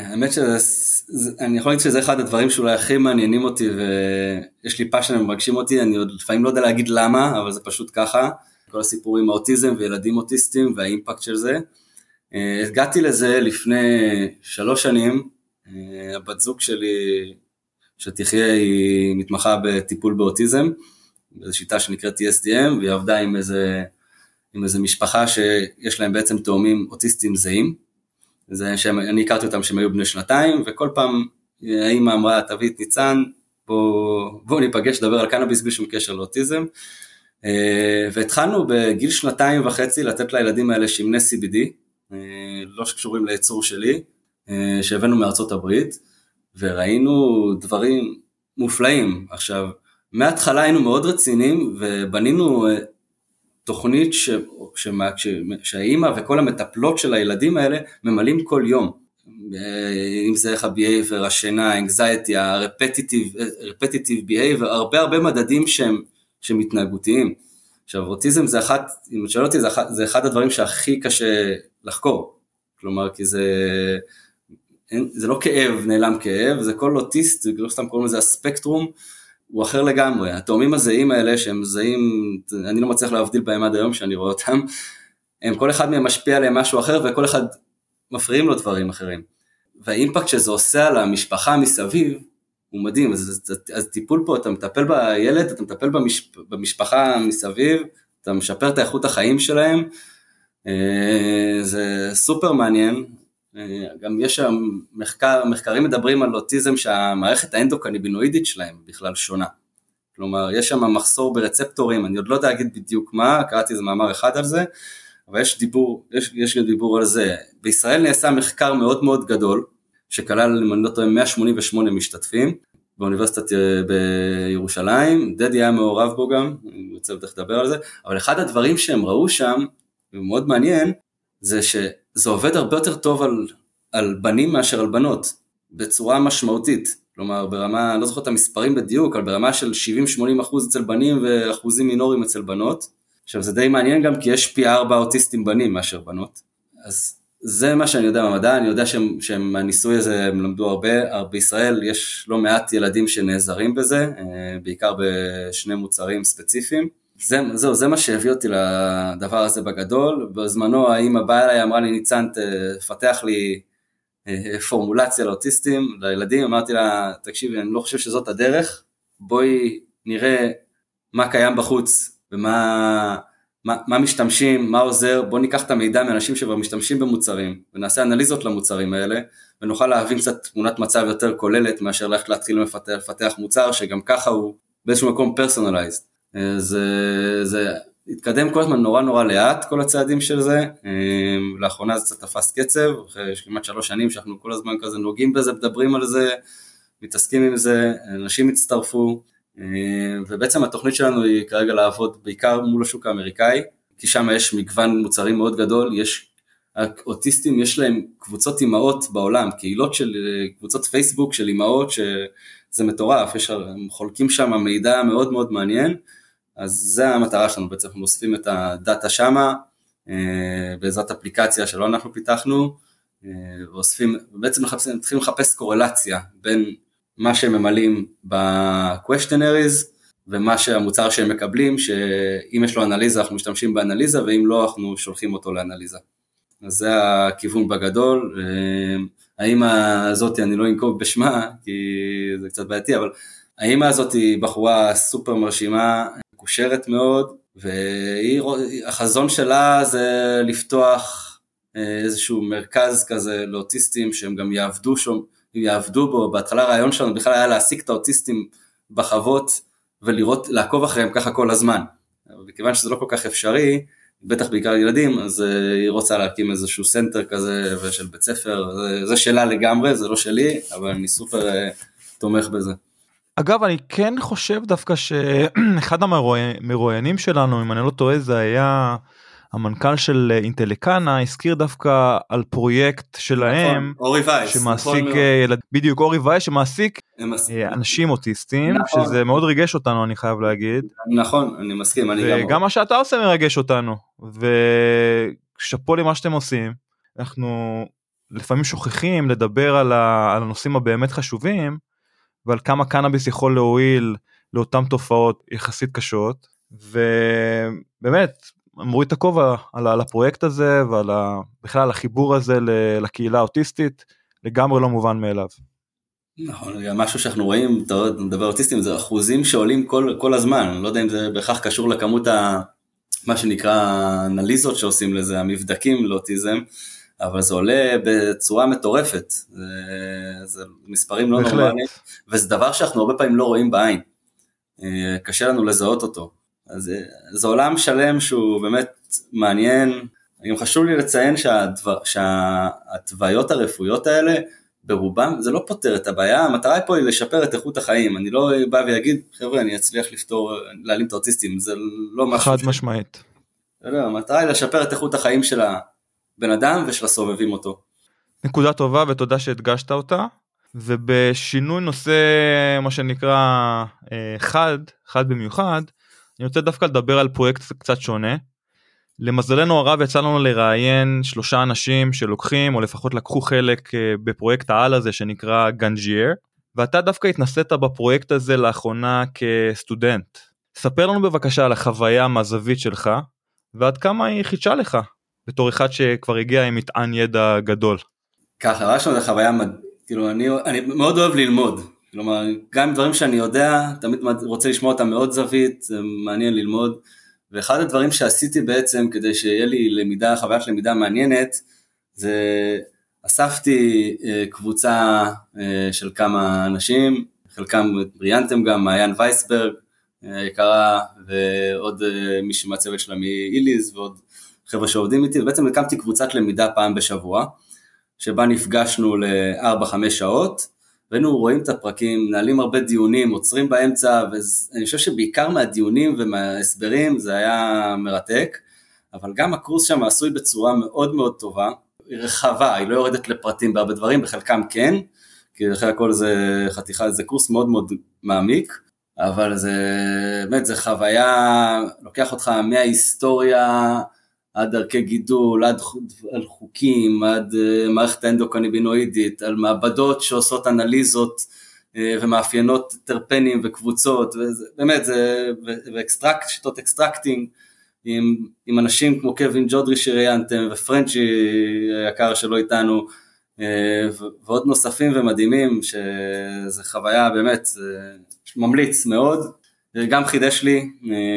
האמת שאני יכול להגיד שזה אחד הדברים שאולי הכי מעניינים אותי, ויש לי פאשן ומרגשים אותי, אני עוד לפעמים לא יודע להגיד למה, אבל זה פשוט ככה, כל הסיפור עם האוטיזם וילדים אוטיסטים והאימפקט של זה. הגעתי לזה לפני שלוש שנים, הבת זוג שלי שתחיה היא מתמחה בטיפול באוטיזם, זו שיטה שנקראת T S D M, והיא עבדה עם איזה, עם איזה משפחה שיש להם בעצם תאומים אוטיסטים זהים, זה שהם, אני הכרתי אותם שהם היו בני שנתיים, וכל פעם האמא אמרה, תביא את ניצן, בואו בוא ניפגש, דבר על קנאביס בלי שום קשר לאוטיזם, והתחלנו בגיל שנתיים וחצי לתת לילדים האלה שמני C B D, לא שקשורים לייצור שלי, שהבאנו מארצות הברית, וראינו דברים מופלאים. עכשיו, מההתחלה היינו מאוד רצינים, ובנינו תוכנית ש... ש... ש... שהאימא וכל המטפלות של הילדים האלה ממלאים כל יום, אם זה ה-behavior, השינה, anxiety, repetitive, repetitive behavior, הרבה הרבה מדדים שהם, שהם התנהגותיים. עכשיו, אוטיזם זה אחת, אם שאל אותי, זה אחד, זה אחד הדברים שהכי קשה לחקור, כלומר, כי זה, זה לא כאב, נעלם כאב, זה כל אוטיסט, זה לא סתם קוראים לזה הספקטרום, הוא אחר לגמרי, התאומים הזהים האלה שהם זהים, אני לא מצליח להבדיל בהם עד היום שאני רואה אותם, הם כל אחד מהם משפיע עליהם משהו אחר, וכל אחד מפריעים לו דברים אחרים, והאימפקט שזה עושה על המשפחה מסביב, הוא מדהים, אז, אז טיפול פה, אתה מטפל בילד, אתה מטפל במש, במשפחה מסביב, אתה משפר את האיכות החיים שלהם, זה סופר מעניין, גם יש שם מחקר, מחקרים מדברים על אוטיזם שהמערכת האנדוקנבינואידית שלהם בכלל שונה, כלומר יש שם מחסור ברצפטורים, אני עוד לא יודע להגיד בדיוק מה, קראתי איזה מאמר אחד על זה, אבל יש דיבור, יש, יש דיבור על זה. בישראל נעשה מחקר מאוד מאוד גדול, שכלל, אם אני לא טועה, מאה שמונים ושמונה משתתפים, באוניברסיטת בירושלים, דדי היה מעורב בו גם, אני רוצה בטח לדבר על זה, אבל אחד הדברים שהם ראו שם, ומאוד מעניין, זה שזה עובד הרבה יותר טוב על, על בנים מאשר על בנות, בצורה משמעותית, כלומר ברמה, לא זוכר את המספרים בדיוק, אבל ברמה של שבעים שמונים אחוז אצל בנים, ואחוזים מינורים אצל בנות, עכשיו זה די מעניין גם, כי יש פי ארבע אוטיסטים בנים מאשר בנות, אז זה מה שאני יודע במדע, אני יודע שהם, שהם מהניסוי הזה הם למדו הרבה, בישראל יש לא מעט ילדים שנעזרים בזה, בעיקר בשני מוצרים ספציפיים, זה, זהו, זה מה שהביא אותי לדבר הזה בגדול, בזמנו האמא באה אליי, אמרה לי ניצן תפתח לי פורמולציה לאוטיסטים, לילדים, אמרתי לה תקשיבי אני לא חושב שזאת הדרך, בואי נראה מה קיים בחוץ ומה... מה, מה משתמשים, מה עוזר, בוא ניקח את המידע מאנשים שכבר משתמשים במוצרים, ונעשה אנליזות למוצרים האלה, ונוכל להבין קצת תמונת מצב יותר כוללת, מאשר ללכת להתחיל לפתח, לפתח מוצר, שגם ככה הוא באיזשהו מקום פרסונלייזד. זה, זה התקדם כל הזמן נורא נורא לאט, כל הצעדים של זה, לאחרונה זה קצת תפס קצב, אחרי כמעט שלוש שנים שאנחנו כל הזמן כזה נוגעים בזה, מדברים על זה, מתעסקים עם זה, אנשים הצטרפו, ובעצם התוכנית שלנו היא כרגע לעבוד בעיקר מול השוק האמריקאי, כי שם יש מגוון מוצרים מאוד גדול, יש, האוטיסטים יש להם קבוצות אימהות בעולם, קהילות של קבוצות פייסבוק של אימהות, שזה מטורף, יש, הם חולקים שם מידע מאוד מאוד מעניין, אז זה המטרה שלנו, בעצם אנחנו נוספים את הדאטה שמה, בעזרת אפליקציה שלא אנחנו פיתחנו, ואוספים, בעצם מחפשים, צריכים לחפש קורלציה בין מה שהם ממלאים ב-questionaries, ומה שהמוצר שהם מקבלים, שאם יש לו אנליזה, אנחנו משתמשים באנליזה, ואם לא, אנחנו שולחים אותו לאנליזה. אז זה הכיוון בגדול. האמא הזאת, אני לא אנקוב בשמה, כי זה קצת בעייתי, אבל האמא הזאת היא בחורה סופר מרשימה, מקושרת מאוד, והחזון שלה זה לפתוח איזשהו מרכז כזה לאוטיסטים, שהם גם יעבדו שם, יעבדו בו, בהתחלה הרעיון שלנו בכלל היה להעסיק את האוטיסטים בחוות, ולראות, לעקוב אחריהם ככה כל הזמן, וכיוון שזה לא כל כך אפשרי, בטח בעיקר ילדים, אז היא רוצה להקים איזשהו סנטר כזה, ושל בית ספר, זה, זה שלה לגמרי, זה לא שלי, אבל אני סופר תומך בזה. אגב, אני כן חושב דווקא שאחד המרואיינים שלנו, אם אני לא טועה, זה היה... המנכ"ל של אינטלקנה הזכיר דווקא על פרויקט שלהם, אורי וייס, שמעסיק, בדיוק אורי וייס, שמעסיק אנשים אוטיסטים, שזה מאוד ריגש אותנו, אני חייב להגיד. נכון, אני מסכים. וגם מה שאתה עושה מרגש אותנו, ושפו למה שאתם עושים, אנחנו לפעמים שוכחים לדבר על הנושאים הבאמת חשובים, ועל כמה קנאביס יכול להועיל לאותן תופעות יחסית קשות, ובאמת, אמרו את הכובע על, על הפרויקט הזה, ועל ה, בכלל החיבור הזה לקהילה האוטיסטית, לגמרי לא מובן מאליו. נכון, גם משהו שאנחנו רואים, אתה מדבר אוטיסטים, זה אחוזים שעולים כל, כל הזמן, אני לא יודע אם זה בכך קשור לכמות ה, מה שנקרא אנליזות שעושים לזה, המבדקים לאוטיזם, אבל זה עולה בצורה מטורפת, זה, זה מספרים לא נורמליים, וזה דבר שאנחנו הרבה פעמים לא רואים בעין, קשה לנו לזהות אותו. אז זה עולם שלם שהוא באמת מעניין, גם חשוב לי לציין שההתוויות הרפואיות האלה, ברובם זה לא פותר את הבעיה, המטרה פה היא לשפר את איכות החיים, אני לא בא ויגיד, חבר'ה אני אצליח לפתור, להעלים את האוטיסטים, זה לא משהו. חד משמעית. לא, המטרה היא לשפר את איכות החיים של הבן אדם ושל הסובבים אותו. נקודה טובה ותודה שהדגשת אותה. ובשינוי נושא מה שנקרא חד, חד במיוחד, אני רוצה דווקא לדבר על פרויקט קצת שונה. למזלנו הרב יצא לנו לראיין שלושה אנשים שלוקחים, או לפחות לקחו חלק בפרויקט העל הזה שנקרא גנג'ייר, ואתה דווקא התנסית בפרויקט הזה לאחרונה כסטודנט. ספר לנו בבקשה על החוויה המזווית שלך, ועד כמה היא חידשה לך, בתור אחד שכבר הגיע עם מטען ידע גדול. ככה, ראש לנו זה חוויה, כאילו אני, אני מאוד אוהב ללמוד, כלומר, גם דברים שאני יודע, תמיד רוצה לשמוע אותם מאוד זווית, זה מעניין ללמוד, ואחד הדברים שעשיתי בעצם, כדי שיהיה לי למידה, חוויית למידה מעניינת, זה אספתי קבוצה של כמה אנשים, חלקם בריאנתם גם, מעיין וייסברג, יקרה, ועוד מי שמהצוות שלה מאיליז, ועוד חבר'ה שעובדים איתי, ובעצם הקמתי קבוצת למידה פעם בשבוע, שבה נפגשנו ל-ארבע חמש שעות, והיינו רואים את הפרקים, מנהלים הרבה דיונים, עוצרים באמצע, ואני חושב שבעיקר מהדיונים ומההסברים זה היה מרתק, אבל גם הקורס שם עשוי בצורה מאוד מאוד טובה, היא רחבה, היא לא יורדת לפרטים בהרבה דברים, בחלקם כן, כי אחרי הכל זה חתיכה, זה קורס מאוד מאוד מעמיק, אבל זה באמת, זה חוויה, לוקח אותך מההיסטוריה, עד דרכי גידול, עד חוקים, עד מערכת האנדוקניבינואידית, על מעבדות שעושות אנליזות ומאפיינות טרפנים וקבוצות, באמת זה, ואקסטרקט, שיטות אקסטרקטינג, עם, עם אנשים כמו קווין ג'ודרי שראיינתם, ופרנצ'י היקר שלו איתנו, ועוד נוספים ומדהימים, שזה חוויה באמת ממליץ מאוד, גם חידש לי,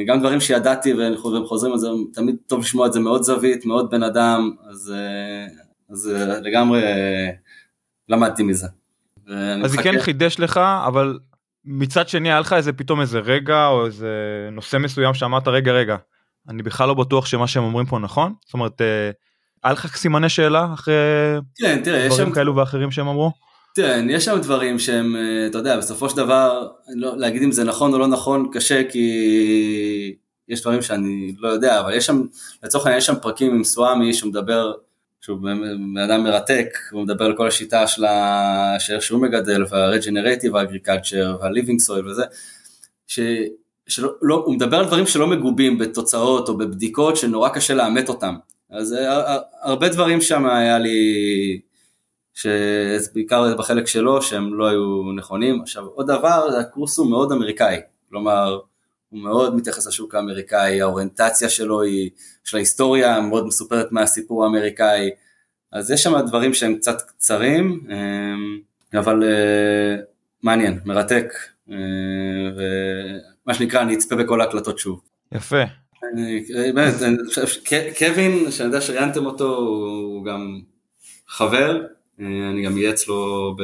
גם דברים שידעתי והם חוזרים על זה, תמיד טוב לשמוע את זה מאוד זווית, מאוד בן אדם, אז, אז לגמרי למדתי מזה. אז זה כן חידש לך, אבל מצד שני היה לך איזה פתאום איזה רגע, או איזה נושא מסוים שאמרת רגע רגע, אני בכלל לא בטוח שמה שהם אומרים פה נכון, זאת אומרת, היה לך סימני שאלה אחרי כן, תראה, דברים שם... כאלו ואחרים שהם אמרו? כן, יש שם דברים שהם, אתה יודע, בסופו של דבר, לא, להגיד אם זה נכון או לא נכון, קשה, כי יש דברים שאני לא יודע, אבל יש שם, לצורך העניין, יש שם פרקים עם סואמי, שהוא מדבר, שהוא אדם מרתק, הוא מדבר על כל השיטה שלה, שהוא מגדל, וה-regenerative agriculture, וה-living soil וזה, ש, שלא, לא, הוא מדבר על דברים שלא מגובים בתוצאות או בבדיקות, שנורא קשה לאמת אותם, אז הרבה דברים שם היה לי... שבעיקר בחלק שלו שהם לא היו נכונים. עכשיו, עוד דבר, הקורס הוא מאוד אמריקאי, כלומר, הוא מאוד מתייחס לשוק האמריקאי, האוריינטציה שלו היא, יש לה היסטוריה מאוד מסופרת מהסיפור האמריקאי, אז יש שם דברים שהם קצת קצרים, אבל מעניין, מרתק, ומה שנקרא, אני אצפה בכל ההקלטות שוב. יפה. באמת, קווין, שאני יודע שראיינתם אותו, הוא גם חבר, אני גם אהיה אצלו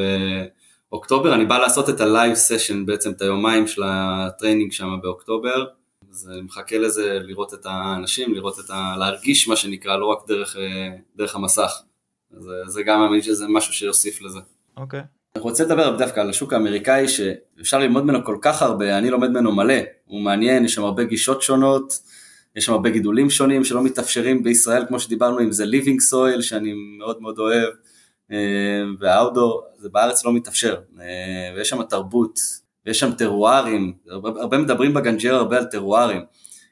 באוקטובר, אני בא לעשות את הלייב סשן, בעצם את היומיים של הטריינינג שם באוקטובר, אז מחכה לזה לראות את האנשים, לראות את ה... להרגיש מה שנקרא, לא רק דרך, דרך המסך, אז זה גם אמין שזה משהו שיוסיף לזה. אוקיי. Okay. אני רוצה לדבר דווקא על השוק האמריקאי, שאפשר ללמוד ממנו כל כך הרבה, אני לומד ממנו מלא, הוא מעניין, יש שם הרבה גישות שונות, יש שם הרבה גידולים שונים, שלא מתאפשרים בישראל, כמו שדיברנו עם זה living soil, שאני מאוד מאוד אוהב, והאוטדור, זה בארץ לא מתאפשר, ויש שם תרבות, ויש שם טרוארים, הרבה מדברים בגנג'ר הרבה על טרוארים,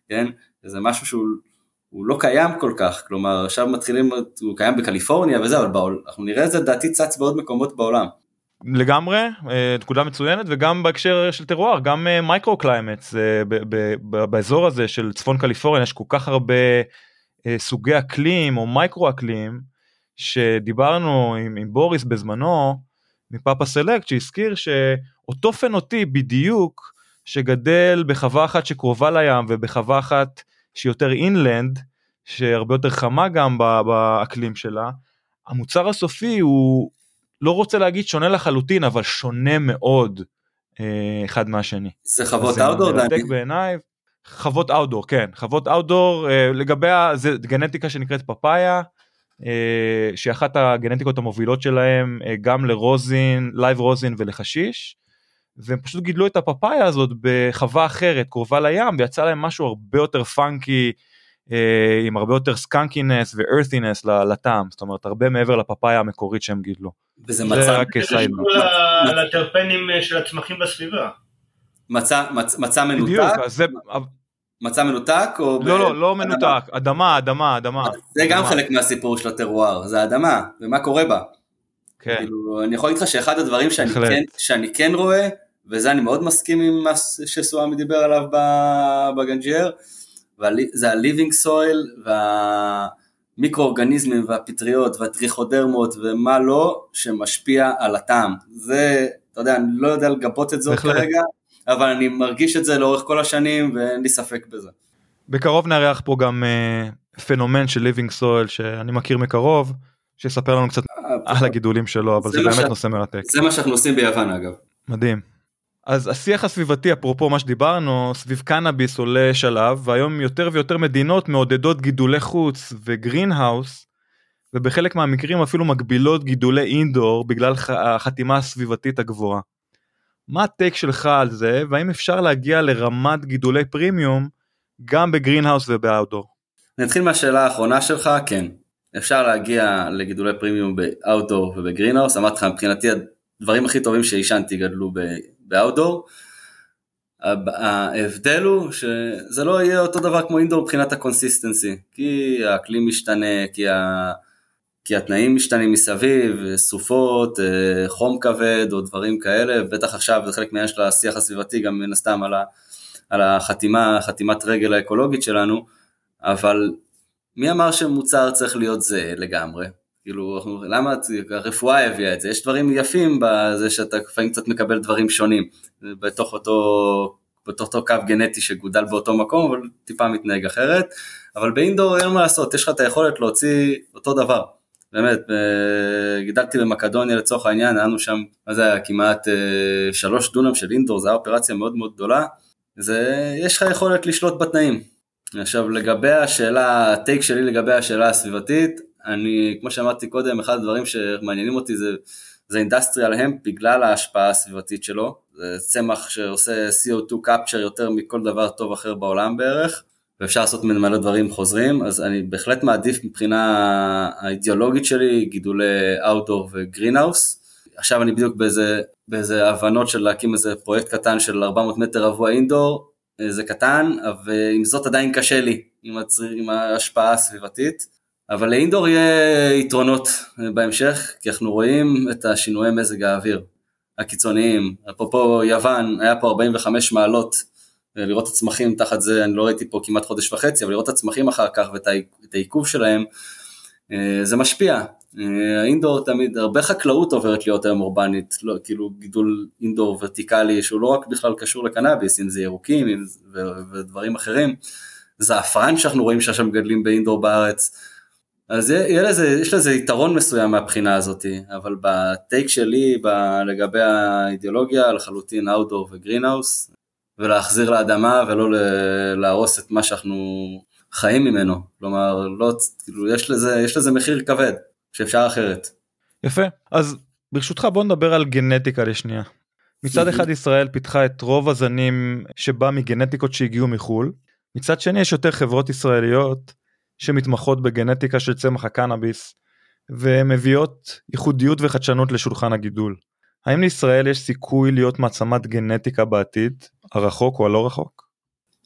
כן? זה משהו שהוא לא קיים כל כך, כלומר, עכשיו מתחילים, הוא קיים בקליפורניה וזה, אבל אנחנו נראה את זה, דעתי צץ בעוד מקומות בעולם. לגמרי, תקודה מצוינת, וגם בהקשר של טרואר, גם מייקרו-קליימטס, באזור הזה של צפון קליפורניה, יש כל כך הרבה סוגי אקלים, או מייקרו-אקלים, שדיברנו עם, עם בוריס בזמנו, מפאפה סלקט, שהזכיר שאותו פנוטי בדיוק, שגדל בחווה אחת שקרובה לים, ובחווה אחת שיותר אינלנד, שהרבה יותר חמה גם באקלים שלה, המוצר הסופי הוא, לא רוצה להגיד שונה לחלוטין, אבל שונה מאוד, אחד מהשני. זה חוות אאוטדור, דני. בעיניי, חוות אאוטדור, כן, חוות אאוטדור, לגבי, זה גנטיקה שנקראת פפאיה, שאחת הגנטיקות המובילות שלהם גם לרוזין, לייב רוזין ולחשיש, והם פשוט גידלו את הפפאיה הזאת בחווה אחרת, קרובה לים, ויצא להם משהו הרבה יותר פאנקי, עם הרבה יותר סקנקינס וארתינס לטעם, זאת אומרת, הרבה מעבר לפפאיה המקורית שהם גידלו. וזה מצא על הטרפנים של הצמחים בסביבה. מצא מנותק? בדיוק, אז זה... מצא מנותק או... לא, לא, לא מנותק, אדמה, אדמה, אדמה. זה גם חלק מהסיפור של הטרואר, זה האדמה, ומה קורה בה. כן. אני יכול להגיד לך שאחד הדברים שאני כן רואה, וזה אני מאוד מסכים עם מה שסואמי דיבר עליו בגנג'ר, זה ה-living soil, והמיקרואורגניזמים, והפטריות, והטריכודרמות, ומה לא, שמשפיע על הטעם. זה, אתה יודע, אני לא יודע לגבות את זאת כרגע, אבל אני מרגיש את זה לאורך כל השנים, ואין לי ספק בזה. בקרוב נארח פה גם אה, פנומן של ליבינג סויל, שאני מכיר מקרוב, שיספר לנו קצת על הגידולים שלו, אבל זה, זה באמת ש... נושא מרתק. זה מה שאנחנו עושים ביוון אגב. מדהים. אז השיח הסביבתי, אפרופו מה שדיברנו, סביב קנאביס עולה שלב, והיום יותר ויותר מדינות מעודדות גידולי חוץ וגרינהאוס, ובחלק מהמקרים אפילו מגבילות גידולי אינדור, בגלל החתימה הסביבתית הגבוהה. מה הטייק שלך על זה, והאם אפשר להגיע לרמת גידולי פרימיום, גם בגרינהאוס ובאוטדור? נתחיל מהשאלה האחרונה שלך, כן. אפשר להגיע לגידולי פרימיום באוטדור ובגרינהאוס, אמרת לך, מבחינתי הדברים הכי טובים שאישנתי גדלו באוטדור, ההבדל הוא שזה לא יהיה אותו דבר כמו אינדור מבחינת הקונסיסטנסי, כי האקלים משתנה, כי, ה... כי התנאים משתנים מסביב, סופות, חום כבד או דברים כאלה, בטח עכשיו זה חלק מהעניין של השיח הסביבתי, גם מן הסתם על, ה... על החתימה, חתימת רגל האקולוגית שלנו, אבל מי אמר שמוצר צריך להיות זה לגמרי? כאילו, למה הרפואה הביאה את זה? יש דברים יפים בזה שאתה לפעמים קצת מקבל דברים שונים, בתוך אותו, בתוך אותו קו גנטי שגודל באותו מקום, אבל טיפה מתנהג אחרת, אבל באינדור אין מה לעשות, יש לך את היכולת להוציא אותו דבר, באמת, גידלתי במקדוניה לצורך העניין, היינו שם, מה זה היה, כמעט שלוש דונם של אינדור, זו האופרציה מאוד מאוד גדולה, זה, יש לך יכולת לשלוט בתנאים. עכשיו, לגבי השאלה, הטייק שלי לגבי השאלה הסביבתית, אני, כמו שאמרתי קודם, אחד הדברים שמעניינים אותי זה, זה אינדסטריאל המפ, בגלל ההשפעה הסביבתית שלו, זה צמח שעושה סי או טו capture יותר מכל דבר טוב אחר בעולם בערך, ואפשר לעשות מלא דברים חוזרים, אז אני בהחלט מעדיף מבחינה האידיאולוגית שלי, גידולי outdoor וגרינהאוס, עכשיו אני בדיוק באיזה, באיזה הבנות של להקים איזה פרויקט קטן של ארבע מאות מטר רבוע אינדור, זה קטן, ועם זאת עדיין קשה לי, עם, הצר... עם ההשפעה הסביבתית, אבל לאינדור יהיה יתרונות בהמשך, כי אנחנו רואים את השינויי מזג האוויר הקיצוניים, אפרופו יוון, היה פה ארבעים וחמש מעלות, לראות הצמחים תחת זה, אני לא ראיתי פה כמעט חודש וחצי, אבל לראות הצמחים אחר כך ואת העיכוב שלהם, זה משפיע. האינדור תמיד, הרבה חקלאות עוברת להיות היום אורבנית, לא, כאילו גידול אינדור ורטיקלי, שהוא לא רק בכלל קשור לקנאביס, אם זה ירוקים אם, ו, ודברים אחרים, זעפרן שאנחנו רואים שעכשיו מגדלים באינדור בארץ, אז לזה, יש לזה יתרון מסוים מהבחינה הזאת, אבל בטייק שלי, ב, לגבי האידיאולוגיה, לחלוטין אאוטדור וגרינהאוס, ולהחזיר לאדמה ולא ל, להרוס את מה שאנחנו חיים ממנו, כלומר, לא, כאילו, יש לזה, יש לזה מחיר כבד, שאפשר אחרת. יפה, אז ברשותך בוא נדבר על גנטיקה לשנייה. מצד אחד ישראל פיתחה את רוב הזנים שבא מגנטיקות שהגיעו מחול, מצד שני יש יותר חברות ישראליות, שמתמחות בגנטיקה של צמח הקנאביס, ומביאות ייחודיות וחדשנות לשולחן הגידול. האם לישראל יש סיכוי להיות מעצמת גנטיקה בעתיד, הרחוק או הלא רחוק?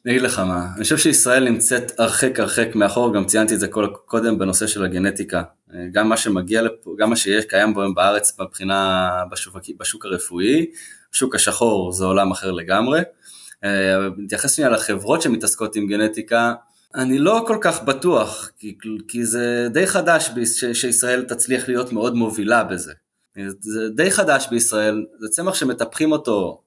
נגיד לך מה, אני חושב שישראל נמצאת הרחק הרחק מאחור, גם ציינתי את זה קודם בנושא של הגנטיקה, גם מה שמגיע לפה, גם מה שיש קיים בו בארץ בבחינה בשוק, בשוק הרפואי, בשוק השחור זה עולם אחר לגמרי, מתייחס לי על החברות שמתעסקות עם גנטיקה, אני לא כל כך בטוח, כי, כי זה די חדש ש, שישראל תצליח להיות מאוד מובילה בזה. זה די חדש בישראל, זה צמח שמטפחים אותו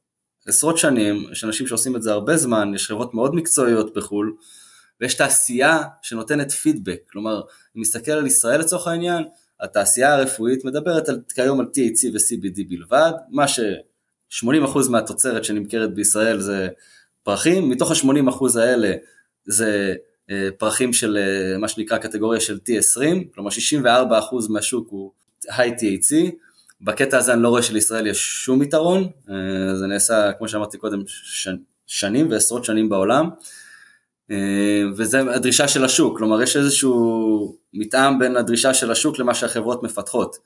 עשרות שנים, יש אנשים שעושים את זה הרבה זמן, יש חברות מאוד מקצועיות בחול, ויש תעשייה שנותנת פידבק, כלומר, אם מסתכל על ישראל לצורך העניין, התעשייה הרפואית מדברת על, כיום על טי אייץ' סי ו-סי בי די בלבד, מה ש-שמונים אחוז מהתוצרת שנמכרת בישראל זה פרחים, מתוך ה-שמונים אחוז האלה זה פרחים של מה שנקרא קטגוריה של טי עשרים, כלומר שישים וארבעה אחוז מהשוק הוא היי טי אייץ' סי, בקטע הזה אני לא רואה שלישראל יש שום יתרון, זה נעשה כמו שאמרתי קודם שנים ועשרות שנים בעולם, וזה הדרישה של השוק, כלומר יש איזשהו מתאם בין הדרישה של השוק למה שהחברות מפתחות,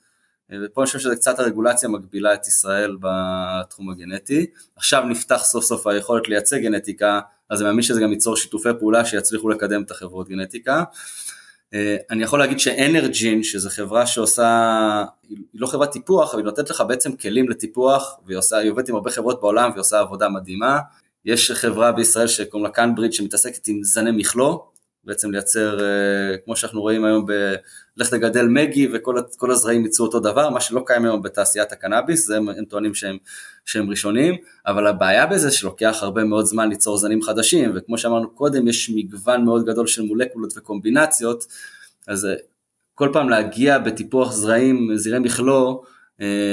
ופה אני חושב שזה קצת הרגולציה מגבילה את ישראל בתחום הגנטי, עכשיו נפתח סוף סוף היכולת לייצא גנטיקה, אז אני מאמין שזה גם ייצור שיתופי פעולה שיצליחו לקדם את החברות גנטיקה. אני יכול להגיד שאנרג'ין, שזו חברה שעושה, היא לא חברת טיפוח, אבל היא נותנת לך בעצם כלים לטיפוח, והיא עובדת עם הרבה חברות בעולם, והיא עושה עבודה מדהימה. יש חברה בישראל שקוראים לה קנבריד, שמתעסקת עם זני מכלו, בעצם לייצר, כמו שאנחנו רואים היום, ללכת לגדל מגי, וכל הזרעים ייצאו אותו דבר, מה שלא קיים היום בתעשיית הקנאביס, זה הם טוענים שהם, שהם ראשונים, אבל הבעיה בזה שלוקח הרבה מאוד זמן ליצור זנים חדשים, וכמו שאמרנו קודם, יש מגוון מאוד גדול של מולקולות וקומבינציות, אז כל פעם להגיע בטיפוח זרעים, זרעי מכלו,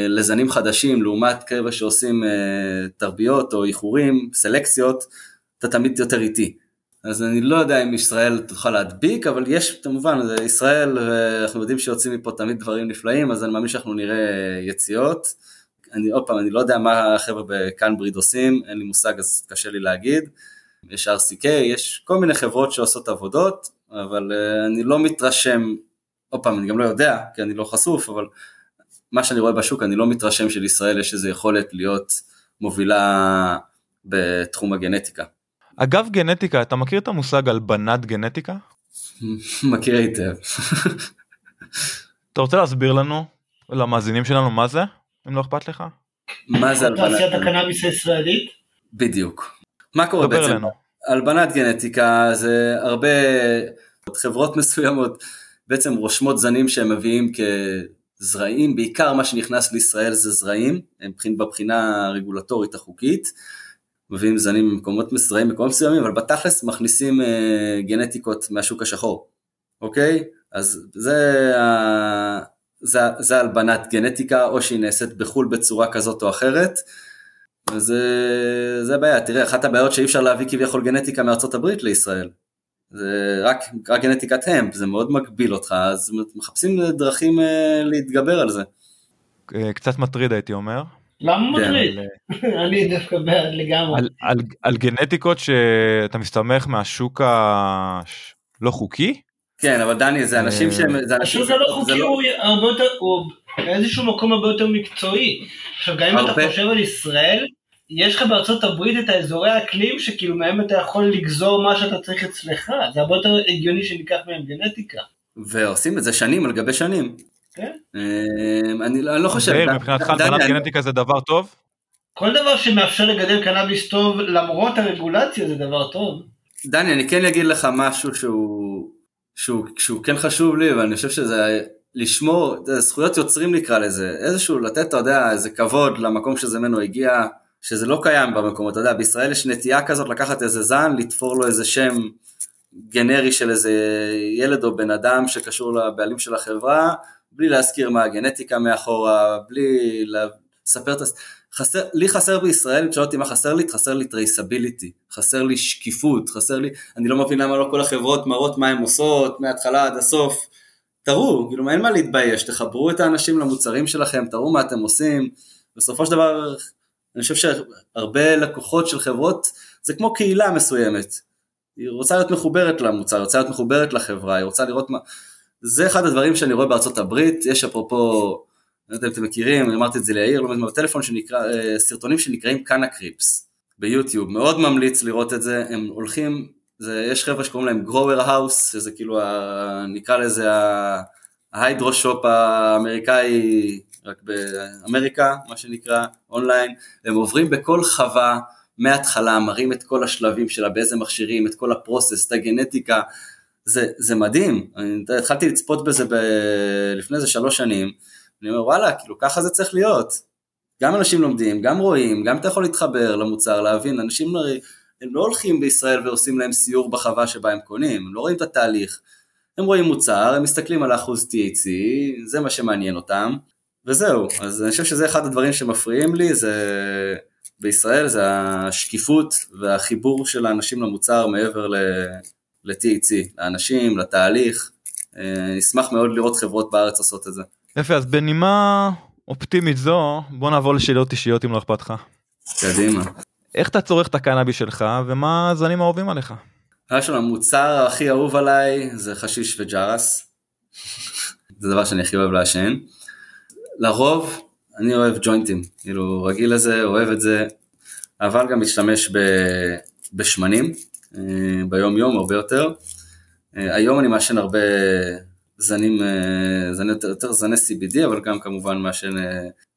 לזנים חדשים, לעומת כאלה שעושים תרביות או איחורים, סלקציות, אתה תמיד יותר איטי. אז אני לא יודע אם ישראל תוכל להדביק, אבל יש, כמובן, ישראל, אנחנו יודעים שיוצאים מפה תמיד דברים נפלאים, אז אני מאמין שאנחנו נראה יציאות. אני, עוד פעם, אני לא יודע מה החבר'ה בכאן בריד עושים, אין לי מושג, אז קשה לי להגיד. יש אר סי קיי, יש כל מיני חברות שעושות עבודות, אבל אני לא מתרשם, עוד פעם, אני גם לא יודע, כי אני לא חשוף, אבל מה שאני רואה בשוק, אני לא מתרשם של ישראל יש איזו יכולת להיות מובילה בתחום הגנטיקה. אגב גנטיקה, אתה מכיר את המושג הלבנת גנטיקה? מכיר היטב. אתה רוצה להסביר לנו, למאזינים שלנו, מה זה? אם לא אכפת לך? מה זה הלבנת? תעשיית הקנאביס הישראלית? בדיוק. מה קורה בעצם? הלבנת גנטיקה זה הרבה חברות מסוימות, בעצם רושמות זנים שהם מביאים כזרעים, בעיקר מה שנכנס לישראל זה זרעים, בבחינה הרגולטורית החוקית, מביאים זנים במקומות מסוימים, במקומות מסוימים, אבל בתכלס מכניסים אה, גנטיקות מהשוק השחור, אוקיי? אז זה, אה, זה, זה הלבנת גנטיקה, או שהיא נעשית בחול בצורה כזאת או אחרת, וזה זה הבעיה. תראה, אחת הבעיות שאי אפשר להביא כביכול גנטיקה מארצות הברית לישראל, זה רק, רק גנטיקת המפ, זה מאוד מגביל אותך, אז מחפשים דרכים אה, להתגבר על זה. קצת מטריד הייתי אומר. למה מטריד? אני דווקא בעד לגמרי. על גנטיקות שאתה מסתמך מהשוק הלא חוקי? כן, אבל דני, זה אנשים שהם... השוק הלא חוקי הוא איזשהו מקום הרבה יותר מקצועי. עכשיו, גם אם אתה חושב על ישראל, יש לך בארצות הברית את האזורי האקלים, שכאילו מהם אתה יכול לגזור מה שאתה צריך אצלך. זה הרבה יותר הגיוני שניקח מהם גנטיקה. ועושים את זה שנים על גבי שנים. אני לא חושב, מבחינתך הלבנת גנטיקה זה דבר טוב? כל דבר שמאפשר לגדל קנאביס טוב למרות הרגולציה זה דבר טוב. דני, אני כן אגיד לך משהו שהוא כן חשוב לי, ואני חושב שזה לשמור, זכויות יוצרים נקרא לזה, איזשהו לתת, אתה יודע, איזה כבוד למקום שזה ממנו הגיע, שזה לא קיים במקום, אתה יודע, בישראל יש נטייה כזאת לקחת איזה זן, לתפור לו איזה שם גנרי של איזה ילד או בן אדם שקשור לבעלים של החברה, בלי להזכיר מה הגנטיקה מאחורה, בלי לספר את... חסר, לי חסר בישראל, תשאל אותי מה חסר לי, חסר לי טרייסביליטי, חסר לי שקיפות, חסר לי... אני לא מבין למה לא כל החברות מראות מה הן עושות, מההתחלה עד הסוף. תראו, כאילו, אין מה להתבייש, תחברו את האנשים למוצרים שלכם, תראו מה אתם עושים. בסופו של דבר, אני חושב שהרבה לקוחות של חברות, זה כמו קהילה מסוימת. היא רוצה להיות מחוברת למוצר, היא רוצה להיות מחוברת לחברה, היא רוצה לראות מה... זה אחד הדברים שאני רואה בארצות הברית, יש אפרופו, אני יודע אם אתם מכירים, אמרתי את זה ליאיר, לא מזמן בטלפון, סרטונים שנקראים קאנה קריפס, ביוטיוב, מאוד ממליץ לראות את זה, הם הולכים, זה, יש חבר'ה שקוראים להם גרוור האוס, שזה כאילו, ה, נקרא לזה ההיידרושופ האמריקאי, רק באמריקה, מה שנקרא, אונליין, הם עוברים בכל חווה, מההתחלה, מראים את כל השלבים שלה, באיזה מכשירים, את כל הפרוסס, את הגנטיקה, זה, זה מדהים, אני התחלתי לצפות בזה ב... לפני איזה שלוש שנים, אני אומר וואלה, כאילו ככה זה צריך להיות, גם אנשים לומדים, גם רואים, גם אתה יכול להתחבר למוצר, להבין, אנשים הם לא הולכים בישראל ועושים להם סיור בחווה שבה הם קונים, הם לא רואים את התהליך, הם רואים מוצר, הם מסתכלים על האחוז טי אייץ' סי, זה מה שמעניין אותם, וזהו, אז אני חושב שזה אחד הדברים שמפריעים לי, זה בישראל, זה השקיפות והחיבור של האנשים למוצר מעבר ל... ל-טי אייץ' סי, לאנשים, לתהליך, נשמח מאוד לראות חברות בארץ עושות את זה. יפה, אז בנימה אופטימית זו, בוא נעבור לשאלות אישיות אם לא אכפת לך. קדימה. איך אתה צורך את הקנאביס שלך, ומה הזנים האהובים עליך? הראשון, המוצר הכי אהוב עליי, זה חשיש וג'רס. זה דבר שאני הכי אוהב לעשן. לרוב, אני אוהב ג'וינטים, כאילו רגיל לזה, אוהב את זה, אבל גם משתמש ב- בשמנים, ביום יום הרבה יותר. היום אני מאשן הרבה זנים, זני, יותר זני סי בי די, אבל גם כמובן מאשן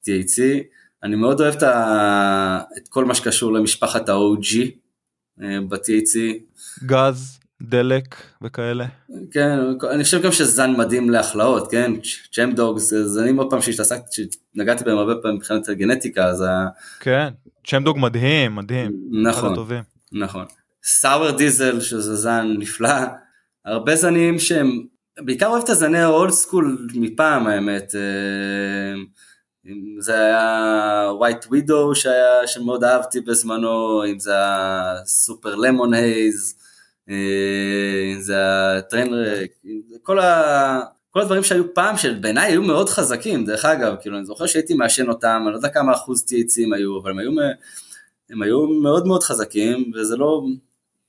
טי אייץ' סי. אני מאוד אוהב את, ה, את כל מה שקשור למשפחת ה-או ג'י ב-טי אייץ' סי. גז, דלק וכאלה. כן, אני חושב גם שזן מדהים להחלאות, כן? צ'מדוג, זנים עוד פעם שהשתעסקתי, שנגעתי בהם הרבה פעמים מבחינת הגנטיקה, אז ה... כן, צ'מדוג מדהים, מדהים. נכון, טובים. נכון. סאור דיזל, שזה זן נפלא, הרבה זנים שהם, בעיקר אוהב את הזני האולד סקול מפעם האמת, אם זה היה White Widow שהיה, שמאוד אהבתי בזמנו, אם זה היה Super Lemon Haze, אם זה היה Trainwreck, כל ה... כל הדברים שהיו פעם, שבעיניי היו מאוד חזקים, דרך אגב, כאילו אני זוכר שהייתי מאשן אותם, אני לא יודע כמה אחוז T H C היו, אבל הם היו, הם היו מאוד מאוד חזקים, וזה לא,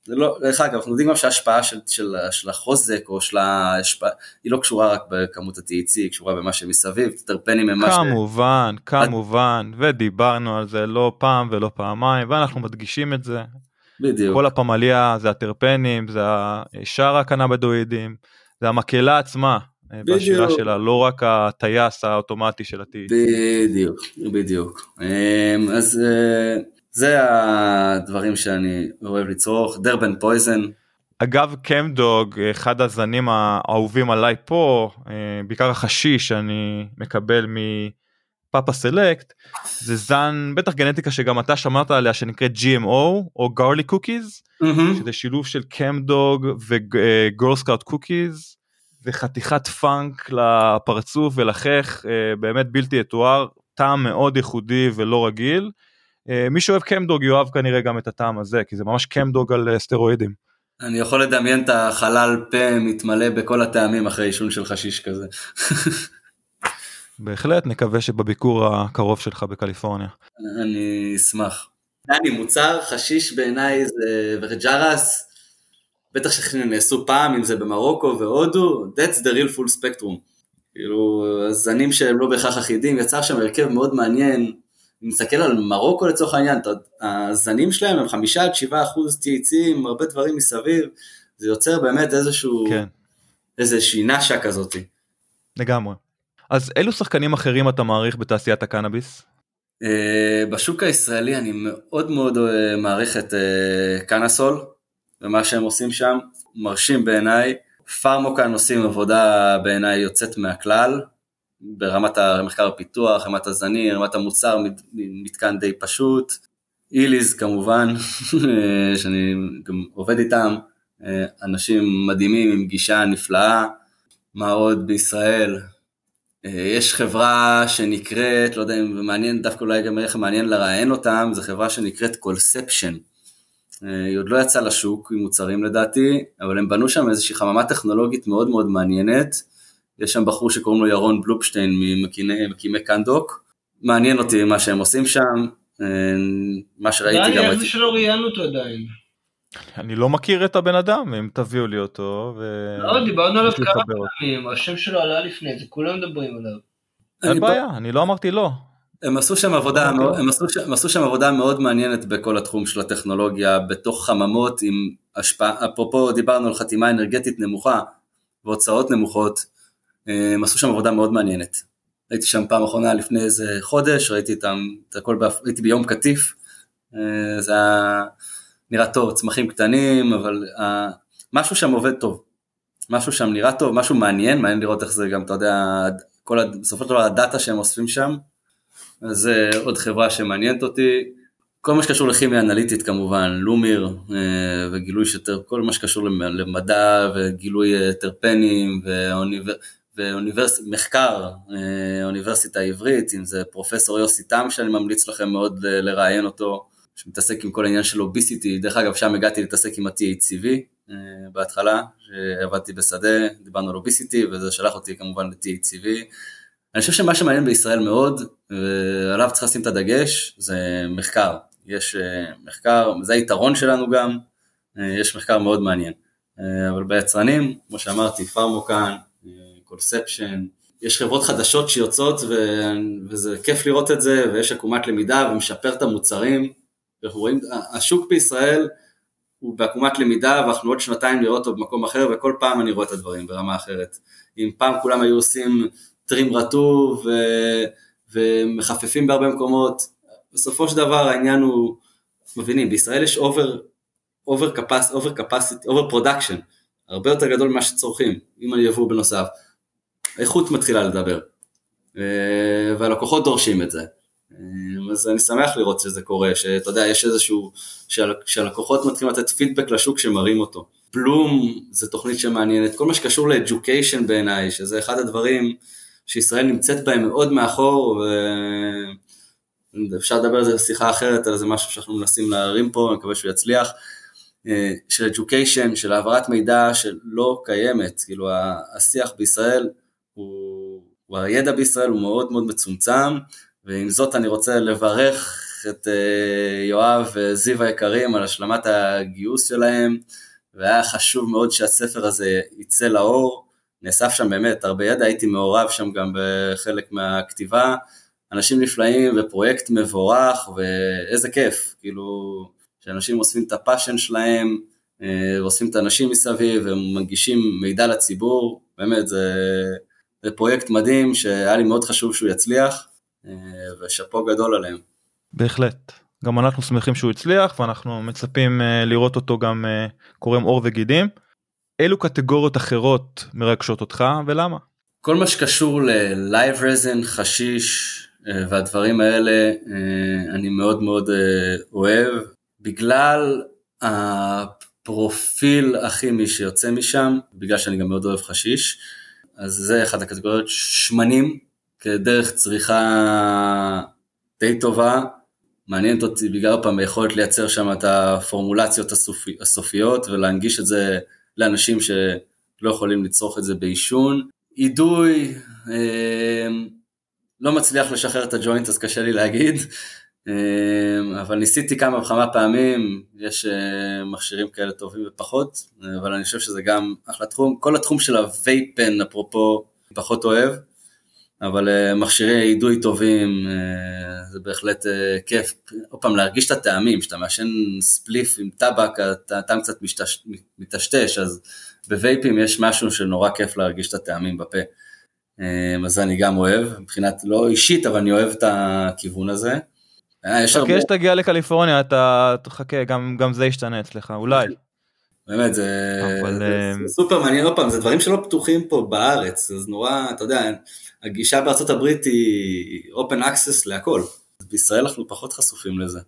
זה לא, דרך אגב, אנחנו יודעים גם שההשפעה של, של, של החוזק, או של ההשפעה, היא לא קשורה רק בכמות ה-T H C, היא קשורה במה שמסביב, תרפנים ממה ש... כמובן, כמובן, ודיברנו על זה לא פעם ולא פעמיים, ואנחנו מדגישים את זה. בדיוק. כל הפמליה, זה התרפנים, זה השאר הקנאבדואידים, זה המקהלה עצמה. בשאלה שלה, לא רק הטייס האוטומטי של ה-T H C. בדיוק, בדיוק. אז זה הדברים שאני אוהב לצרוך, דרבן פויזן. אגב, קמדוג, אחד הזנים האהובים עליי פה, בעיקר החשיש שאני מקבל מפאפה סלקט, זה זן, בטח גנטיקה שגם אתה שמעת עליה, שנקראת G M O, או Garlic Cookies, שזה שילוב של קמדוג ו-Girl Scout Cookies, וחתיכת פאנק לפרצוף ולחך, באמת בלתי יתואר, טעם מאוד ייחודי ולא רגיל. מי שאוהב קמדוג יאהב כנראה גם את הטעם הזה, כי זה ממש קמדוג על סטרואידים. אני יכול לדמיין את החלל פה מתמלא בכל הטעמים אחרי עישון של חשיש כזה. בהחלט, נקווה שבביקור הקרוב שלך בקליפורניה. אני אשמח. דני, מוצר חשיש בעיניי זה וג'רס, בטח שנעשו פעם, אם זה במרוקו והודו, that's the real full spectrum. כאילו, הזנים שהם לא בהכרח אחידים, יצר שם הרכב מאוד מעניין, אם נסתכל על מרוקו לצורך העניין, הזנים שלהם הם חמישה עד שבעה אחוז T H C, עם הרבה דברים מסביב, זה יוצר באמת איזשהו, כן. איזושהי נשה כזאת. לגמרי. אז אילו שחקנים אחרים אתה מעריך בתעשיית הקנאביס? בשוק הישראלי אני מאוד מאוד מעריך את קנאסול, ומה שהם עושים שם, מרשים בעיניי, פארמוקן עושים עבודה בעיניי יוצאת מהכלל, ברמת המחקר הפיתוח, רמת הזניר, רמת המוצר, מתקן די פשוט, איליז כמובן, שאני גם עובד איתם, אנשים מדהימים עם גישה נפלאה, מה עוד בישראל, יש חברה שנקראת, לא יודע אם מעניין, דווקא אולי גם איך מעניין לרעיין אותם, זו חברה שנקראת קונספשן, היא עוד לא יצאה לשוק עם מוצרים לדעתי, אבל הם בנו שם איזושהי חממה טכנולוגית מאוד מאוד מעניינת, יש שם בחור שקוראים לו ירון בלופשטיין ממקימי קנדוק, מעניין אותי מה שהם עושים שם, מה שראיתי גם... דני, איך זה שלא ראיינו אותו עדיין? אני לא מכיר את הבן אדם, אם תביאו לי אותו. לא, דיברנו עליו כמה פעמים, השם שלו עלה לפני, זה כולם מדברים עליו. אין בעיה, אני לא אמרתי לא. הם עשו שם עבודה, הם עשו שם, עשו שם עבודה מאוד מעניינת בכל התחום של הטכנולוגיה, בתוך חממות עם השפעה, אפרופו דיברנו על חתימה אנרגטית נמוכה, והוצאות נמוכות, הם עשו שם עבודה מאוד מעניינת. הייתי שם פעם אחרונה לפני איזה חודש, ראיתי איתם, את הכל, הייתי ביום קטיף, זה נראה טוב, צמחים קטנים, אבל משהו שם עובד טוב, משהו שם נראה טוב, משהו מעניין, מעניין לראות איך זה גם, אתה יודע, כל, בסופו של דבר הדאטה שהם אוספים שם, אז עוד חברה שמעניינת אותי, כל מה שקשור לכימיה אנליטית כמובן, לומיר וגילוי שטר, כל מה שקשור למדע וגילוי טרפנים ומחקר, אוניברסיטה העברית, אם זה פרופסור יוסי תם שאני ממליץ לכם מאוד לראיין אותו, שמתעסק עם כל העניין של אוביסיטי, דרך אגב שם הגעתי להתעסק עם ה-T H C V בהתחלה, שעבדתי בשדה, דיברנו על אוביסיטי וזה שלח אותי כמובן ל-T H C V, אני חושב שמה שמעניין בישראל מאוד, ועליו צריך לשים את הדגש, זה מחקר. יש מחקר, זה היתרון שלנו גם, יש מחקר מאוד מעניין. אבל ביצרנים, כמו שאמרתי, פרמוקן, קונספשן, יש חברות חדשות שיוצאות, וזה כיף לראות את זה, ויש עקומת למידה, ומשפר את המוצרים. ואנחנו רואים, השוק בישראל הוא בעקומת למידה, ואנחנו עוד שנתיים לראות אותו במקום אחר, וכל פעם אני רואה את הדברים ברמה אחרת. אם פעם כולם היו עושים... טרים רטוב ו... ומחפפים בהרבה מקומות, בסופו של דבר העניין הוא, מבינים, בישראל יש over, over capacity, over capacity, over production, הרבה יותר גדול ממה שצורכים, אם אני אבוא בנוסף, איכות מתחילה לדבר, והלקוחות דורשים את זה, אז אני שמח לראות שזה קורה, שאתה יודע, יש איזשהו, שהלקוחות מתחילים לתת פידבק לשוק שמראים אותו, בלום, זו תוכנית שמעניינת, כל מה שקשור ל-education בעיניי, שזה אחד הדברים, שישראל נמצאת בהם מאוד מאחור, ואפשר לדבר על זה בשיחה אחרת, אלא זה משהו שאנחנו מנסים להרים פה, אני מקווה שהוא יצליח, של education, של העברת מידע שלא קיימת, כאילו השיח בישראל, הוא, הידע בישראל הוא מאוד מאוד מצומצם, ועם זאת אני רוצה לברך את יואב וזיו היקרים על השלמת הגיוס שלהם, והיה חשוב מאוד שהספר הזה יצא לאור, נאסף שם באמת הרבה ידע, הייתי מעורב שם גם בחלק מהכתיבה, אנשים נפלאים ופרויקט מבורך, ואיזה כיף, כאילו שאנשים אוספים את הפאשן שלהם, אוספים את האנשים מסביב, הם מנגישים מידע לציבור, באמת זה, זה פרויקט מדהים שהיה לי מאוד חשוב שהוא יצליח, ושפו גדול עליהם. בהחלט, גם אנחנו שמחים שהוא הצליח, ואנחנו מצפים לראות אותו גם קורם עור וגידים. אילו קטגוריות אחרות מרגשות אותך ולמה? כל מה שקשור ל-live resin, חשיש והדברים האלה אני מאוד מאוד אוהב, בגלל הפרופיל הכימי שיוצא משם, בגלל שאני גם מאוד אוהב חשיש, אז זה אחד הקטגוריות. שמנים, כדרך צריכה די טובה, מעניינת אותי בגלל פעם היכולת לייצר שם את הפורמולציות הסופיות, ולהנגיש את זה לאנשים שלא יכולים לצרוך את זה באישון. עידוי, אה, לא מצליח לשחרר את הג'וינט, אז קשה לי להגיד, אה, אבל ניסיתי כמה וכמה פעמים, יש אה, מכשירים כאלה טובים ופחות, אה, אבל אני חושב שזה גם אחלה תחום. כל התחום של הווייפן, אפרופו, פחות אוהב, אבל uh, מכשירי עידוי טובים, uh, זה בהחלט uh, כיף, עוד פעם להרגיש את הטעמים, שאתה מעשן ספליף עם טבק, הטעם קצת משתש, מתשתש, אז בווייפים יש משהו שנורא כיף להרגיש את הטעמים בפה, uh, אז אני גם אוהב, מבחינת לא אישית, אבל אני אוהב את הכיוון הזה. חכה שתגיע לקליפורניה, אתה תחכה, גם, גם זה ישתנה אצלך, אולי. באמת, זה, אבל, זה, זה סופר מעניין, עוד פעם, זה דברים שלא פתוחים פה בארץ, אז נורא, אתה יודע, הגישה בארצות הברית היא open access להכל, בישראל אנחנו פחות חשופים לזה.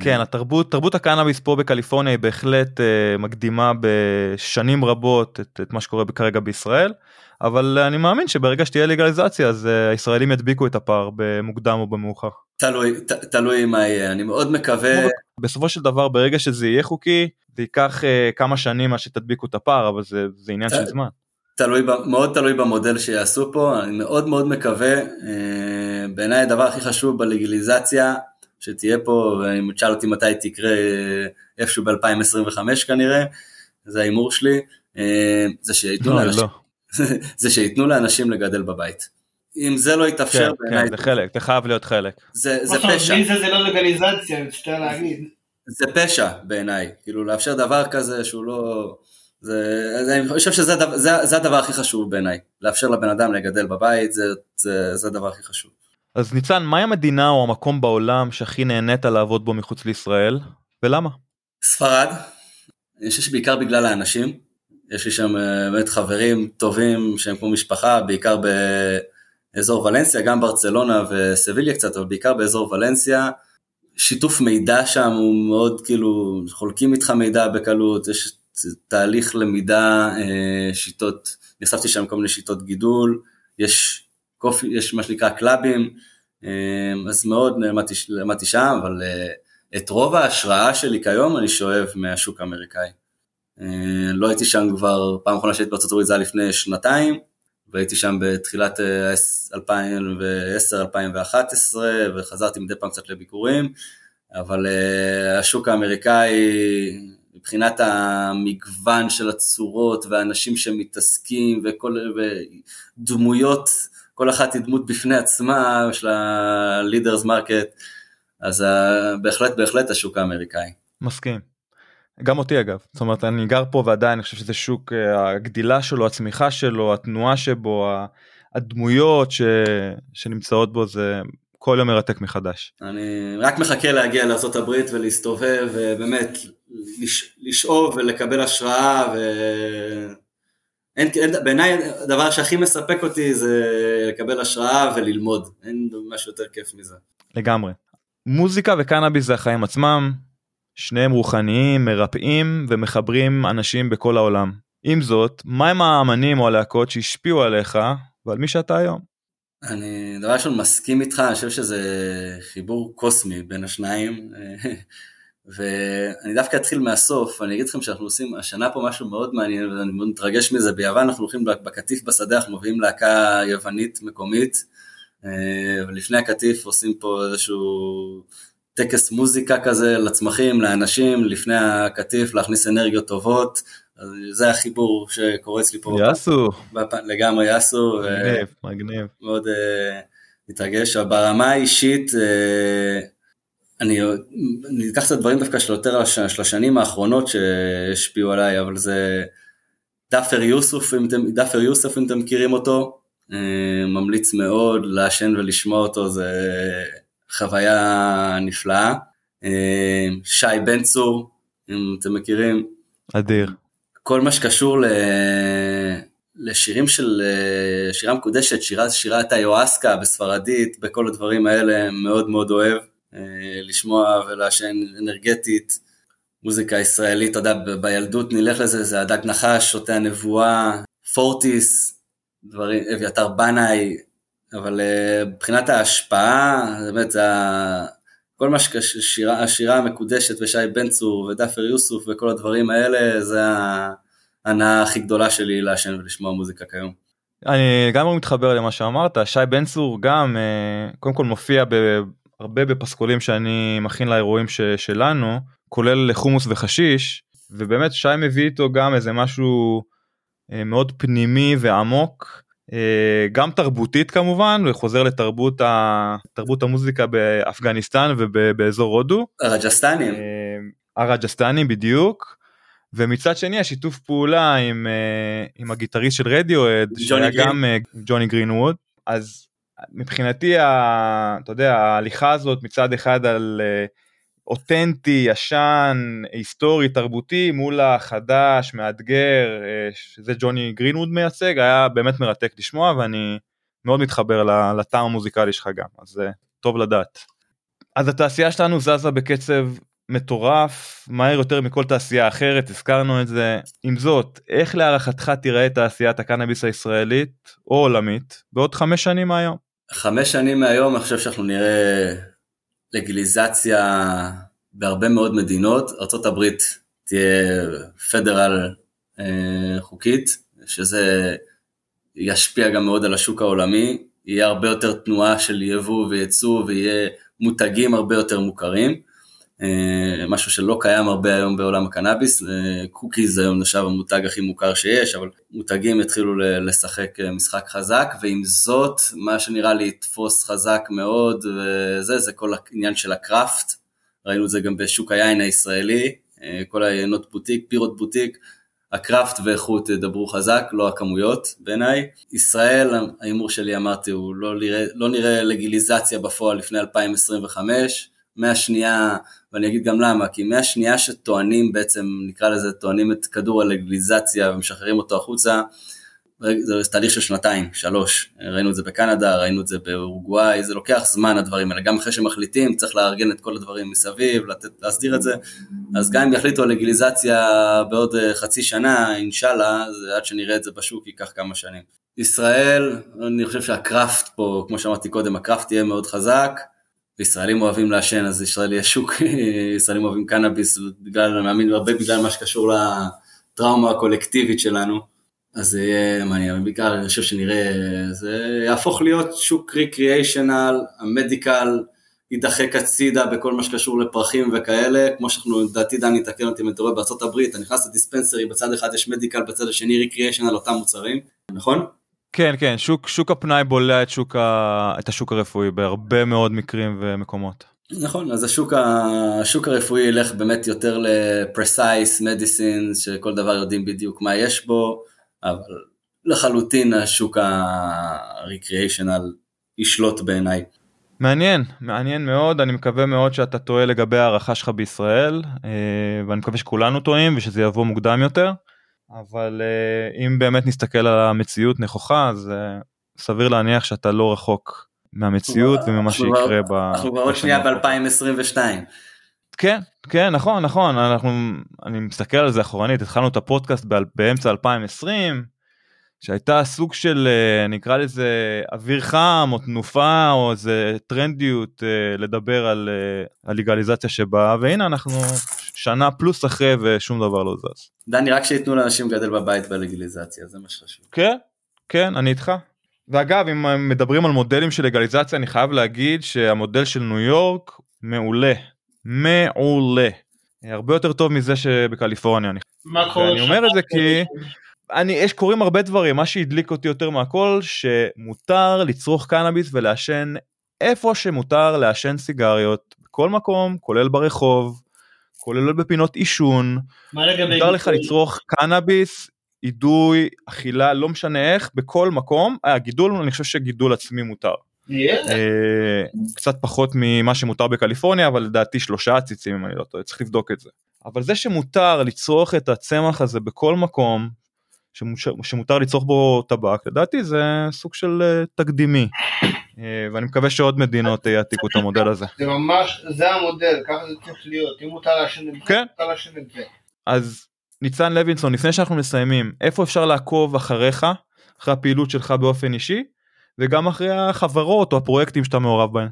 כן, התרבות, תרבות הקנאביס פה בקליפורניה היא בהחלט uh, מקדימה בשנים רבות את, את מה שקורה כרגע בישראל, אבל אני מאמין שברגע שתהיה לגליזציה, אז uh, הישראלים ידביקו את הפער במוקדם או במאוחר. תלוי, ת, תלוי מה יהיה, אני מאוד מקווה. בסופו של דבר, ברגע שזה יהיה חוקי, זה ייקח uh, כמה שנים מה שתדביקו את הפער, אבל זה, זה עניין ת, של זמן. תלוי, מאוד תלוי במודל שיעשו פה, אני מאוד מאוד מקווה, uh, בעיניי הדבר הכי חשוב בלגליזציה, שתהיה פה, ואני שאלתי מתי תקרה איפשהו ב-אלפיים עשרים וחמש כנראה, זה ההימור שלי, זה שייתנו, לא, לאנשים, לא. זה שייתנו לאנשים לגדל בבית. אם זה לא יתאפשר... כן, בעיני... כן, זה חלק, אתה חייב להיות חלק. זה, זה פשע. זה, זה לא לגליזציה, אני שתהיה להגיד. זה פשע בעיניי, כאילו לאפשר דבר כזה שהוא לא... זה, זה, אני חושב שזה זה, זה הדבר הכי חשוב בעיניי, לאפשר לבן אדם לגדל בבית, זה, זה, זה הדבר הכי חשוב. אז ניצן, מהי המדינה או המקום בעולם שהכי נהנית לעבוד בו מחוץ לישראל, ולמה? ספרד, אני חושב שבעיקר בגלל האנשים, יש לי שם באמת חברים טובים שהם כמו משפחה, בעיקר באזור ולנסיה, גם ברצלונה וסביליה קצת, אבל בעיקר באזור ולנסיה, שיתוף מידע שם הוא מאוד כאילו, חולקים איתך מידע בקלות, יש תהליך למידה, שיטות, נחשפתי שם כל מיני שיטות גידול, יש... קופי, יש מה שנקרא קלאבים, אז מאוד למדתי, למדתי שם, אבל את רוב ההשראה שלי כיום אני שואב מהשוק האמריקאי. לא הייתי שם כבר, פעם אחרונה שהייתי בארצות הברית זה היה לפני שנתיים, והייתי שם בתחילת אלפיים ועשר אלפיים ואחת עשרה, וחזרתי מדי פעם קצת לביקורים, אבל השוק האמריקאי, מבחינת המגוון של הצורות, והאנשים שמתעסקים, וכל, ודמויות, כל אחת היא דמות בפני עצמה, של ה-leaders market, אז בהחלט, בהחלט השוק האמריקאי. מסכים. גם אותי אגב, זאת אומרת, אני גר פה ועדיין, אני חושב שזה שוק, הגדילה שלו, הצמיחה שלו, התנועה שבו, הדמויות ש... שנמצאות בו, זה כל יום מרתק מחדש. אני רק מחכה להגיע לארצות הברית ולהסתובב, ובאמת, לש... לשאוב ולקבל השראה, ו... אין, אין, בעיניי הדבר שהכי מספק אותי זה לקבל השראה וללמוד, אין משהו יותר כיף מזה. לגמרי. מוזיקה וקנאביס זה החיים עצמם, שניהם רוחניים, מרפאים ומחברים אנשים בכל העולם. עם זאת, מהם האמנים או הלהקות שהשפיעו עליך ועל מי שאתה היום? אני דבר ראשון מסכים איתך, אני חושב שזה חיבור קוסמי בין השניים, ואני דווקא אתחיל מהסוף, אני אגיד לכם שאנחנו עושים השנה פה משהו מאוד מעניין, ואני מאוד מתרגש מזה, ביוון אנחנו הולכים בקטיף בשדה, אנחנו מביאים להקה יוונית מקומית, ולפני הקטיף עושים פה איזשהו טקס מוזיקה כזה, לצמחים, לאנשים, לפני הקטיף להכניס אנרגיות טובות, אז זה החיבור שקורה אצלי פה. יאסו. בפ... לגמרי יאסו. מגניב, ו... מגניב. מאוד uh, מתרגש, ברמה האישית, uh, אני, אני אקח את הדברים דווקא של יותר של, של השנים האחרונות שהשפיעו עליי, אבל זה דאפר יוסף, אם אתם, דאפר יוסף, אם אתם מכירים אותו, uh, ממליץ מאוד לעשן ולשמוע אותו, זה חוויה נפלאה. Uh, שי בן צור, אם אתם מכירים. אדיר. כל מה שקשור ל... לשירים של שירה מקודשת, שירה, שירת היואסקה בספרדית, בכל הדברים האלה מאוד מאוד אוהב לשמוע ולעשן אנרגטית, מוזיקה ישראלית, אתה יודע, בילדות נלך לזה, זה הדג נחש, שוטי הנבואה, פורטיס, דברים, אביתר בנאי, אבל מבחינת ההשפעה, באמת זה ה... כל מה שהשירה המקודשת ושי בן צור ודאפר יוסף וכל הדברים האלה, זה ההנאה הכי גדולה שלי לעשן ולשמוע מוזיקה כיום. אני גם מתחבר למה שאמרת, שי בן צור גם קודם כל מופיע הרבה בפסקולים שאני מכין לאירועים שלנו, כולל חומוס וחשיש, ובאמת שי מביא איתו גם איזה משהו מאוד פנימי ועמוק, גם תרבותית כמובן, וחוזר לתרבות ה... תרבות המוזיקה באפגניסטן ובאזור הודו. הרג'סטנים. הרג'סטנים בדיוק, ומצד שני השיתוף פעולה עם, עם הגיטריסט של רדיואד, שהיה גם ג'וני גרינווד, אז מבחינתי, ה... אתה יודע, ההליכה הזאת מצד אחד על אותנטי, ישן, היסטורי, תרבותי, מול החדש, מאתגר, שזה ג'וני גרינווד מייצג, היה באמת מרתק לשמוע, ואני מאוד מתחבר לטעם המוזיקלי שלך גם, אז זה טוב לדעת. אז התעשייה שלנו זזה בקצב מטורף, מהר יותר מכל תעשייה אחרת, הזכרנו את זה. עם זאת, איך להערכתך תראה תעשיית הקנאביס הישראלית, או עולמית, בעוד חמש שנים מהיום? חמש שנים מהיום, אני חושב שאנחנו נראה... לגליזציה בהרבה מאוד מדינות, ארצות הברית תהיה פדרל אה, חוקית, שזה ישפיע גם מאוד על השוק העולמי, יהיה הרבה יותר תנועה של יבוא ויצוא, ויהיה מותגים הרבה יותר מוכרים, אה, משהו שלא קיים הרבה היום בעולם הקנאביס, אה, קוקיז היום נחשב המותג הכי מוכר שיש, אבל מותגים התחילו לשחק משחק חזק, ועם זאת, מה שנראה לי תפוס חזק מאוד, וזה, זה כל העניין של הקראפט, ראינו את זה גם בשוק היין הישראלי, כל היינות בוטיק, פירות בוטיק, הקראפט ואיכות דברו חזק, לא הכמויות בעיניי. ישראל, האימור שלי אמרתי, הוא לא נראה, לא נראה לגיליזציה בפועל לפני אלפיים עשרים וחמש, מהשנייה, ואני אגיד גם למה, כי מהשנייה שטוענים בעצם, נקרא לזה, טוענים את כדור הלגליזציה ומשחררים אותו החוצה, זה תהליך של שנתיים, שלוש, ראינו את זה בקנדה, ראינו את זה באורוגוואי, זה לוקח זמן הדברים האלה, גם אחרי שמחליטים, צריך לארגן את כל הדברים מסביב, להסדיר את זה, אז גם אם יחליטו הלגליזציה בעוד חצי שנה, אינשאללה, עד שנראה את זה בשוק, ייקח כמה שנים. ישראל, אני חושב שהקראפט פה, כמו שאמרתי קודם, הקראפט יהיה מאוד חזק, ישראלים אוהבים לעשן, אז ישראל יש שוק, ישראלים אוהבים קנאביס, בגלל, אני מאמין הרבה בגלל מה שקשור לטראומה הקולקטיבית שלנו, אז זה יהיה מעניין, בעיקר אני חושב שנראה, זה יהפוך להיות שוק ריקריאיישנל, המדיקל יידחק הצידה בכל מה שקשור לפרחים וכאלה, כמו שאנחנו דעתי דני תקן אותי מטורף בארצות הברית, אני נכנס לדיספנסרי, בצד אחד יש מדיקל, בצד השני ריקריאיישנל, אותם מוצרים, נכון? כן, כן, שוק, שוק הפנאי בולע את, שוק ה... את השוק הרפואי בהרבה מאוד מקרים ומקומות. נכון, אז השוק, ה... השוק הרפואי ילך באמת יותר ל-precise medicine, שכל דבר יודעים בדיוק מה יש בו, אבל לחלוטין השוק ה-recreational ישלוט בעיניי. מעניין, מעניין מאוד, אני מקווה מאוד שאתה טועה לגבי הערכה שלך בישראל, ואני מקווה שכולנו טועים ושזה יבוא מוקדם יותר. אבל אם באמת נסתכל על המציאות נכוחה, אז סביר להניח שאתה לא רחוק מהמציאות וממה שיקרה. אנחנו בעוד שנייה ב-אלפיים עשרים ושתיים. כן, כן, נכון, נכון, אני מסתכל על זה אחורנית, התחלנו את הפודקאסט באמצע אלפיים עשרים, שהייתה סוג של, נקרא לזה, אוויר חם או תנופה, או איזה טרנדיות לדבר על הלגליזציה שבאה, והנה אנחנו שנה פלוס אחרי ושום דבר לא זז. דני, רק שיתנו לאנשים גדל בבית בלגליזציה, זה מה שחשוב. כן, כן, אני איתך. ואגב, אם מדברים על מודלים של לגליזציה, אני חייב להגיד שהמודל של ניו יורק מעולה, מעולה. הרבה יותר טוב מזה שבקליפורניה. אני... ואני אומר את זה כי... אני, יש קוראים הרבה דברים, מה שהדליק אותי יותר מהכל, שמותר לצרוך קנאביס ולעשן איפה שמותר לעשן סיגריות, בכל מקום, כולל ברחוב, כולל בפינות עישון, מותר לך לצרוך קנאביס, עידוי, אכילה, לא משנה איך, בכל מקום, הגידול, אני חושב שגידול עצמי מותר. קצת פחות ממה שמותר בקליפורניה, אבל לדעתי שלושה עציצים, אם אני לא טועה, צריך לבדוק את זה. אבל זה שמותר לצרוך את הצמח הזה בכל מקום, שמותר לצרוך בו טבק, לדעתי זה סוג של תקדימי, ואני מקווה שעוד מדינות יעתיקו את המודל הזה. זה ממש, זה המודל, ככה זה צריך להיות, אם מותר לשן את זה, מותר לשן את זה. אז ניצן לוינסון, לפני שאנחנו מסיימים, איפה אפשר לעקוב אחריך, אחרי הפעילות שלך באופן אישי, וגם אחרי החברות או הפרויקטים שאתה מעורב בהן?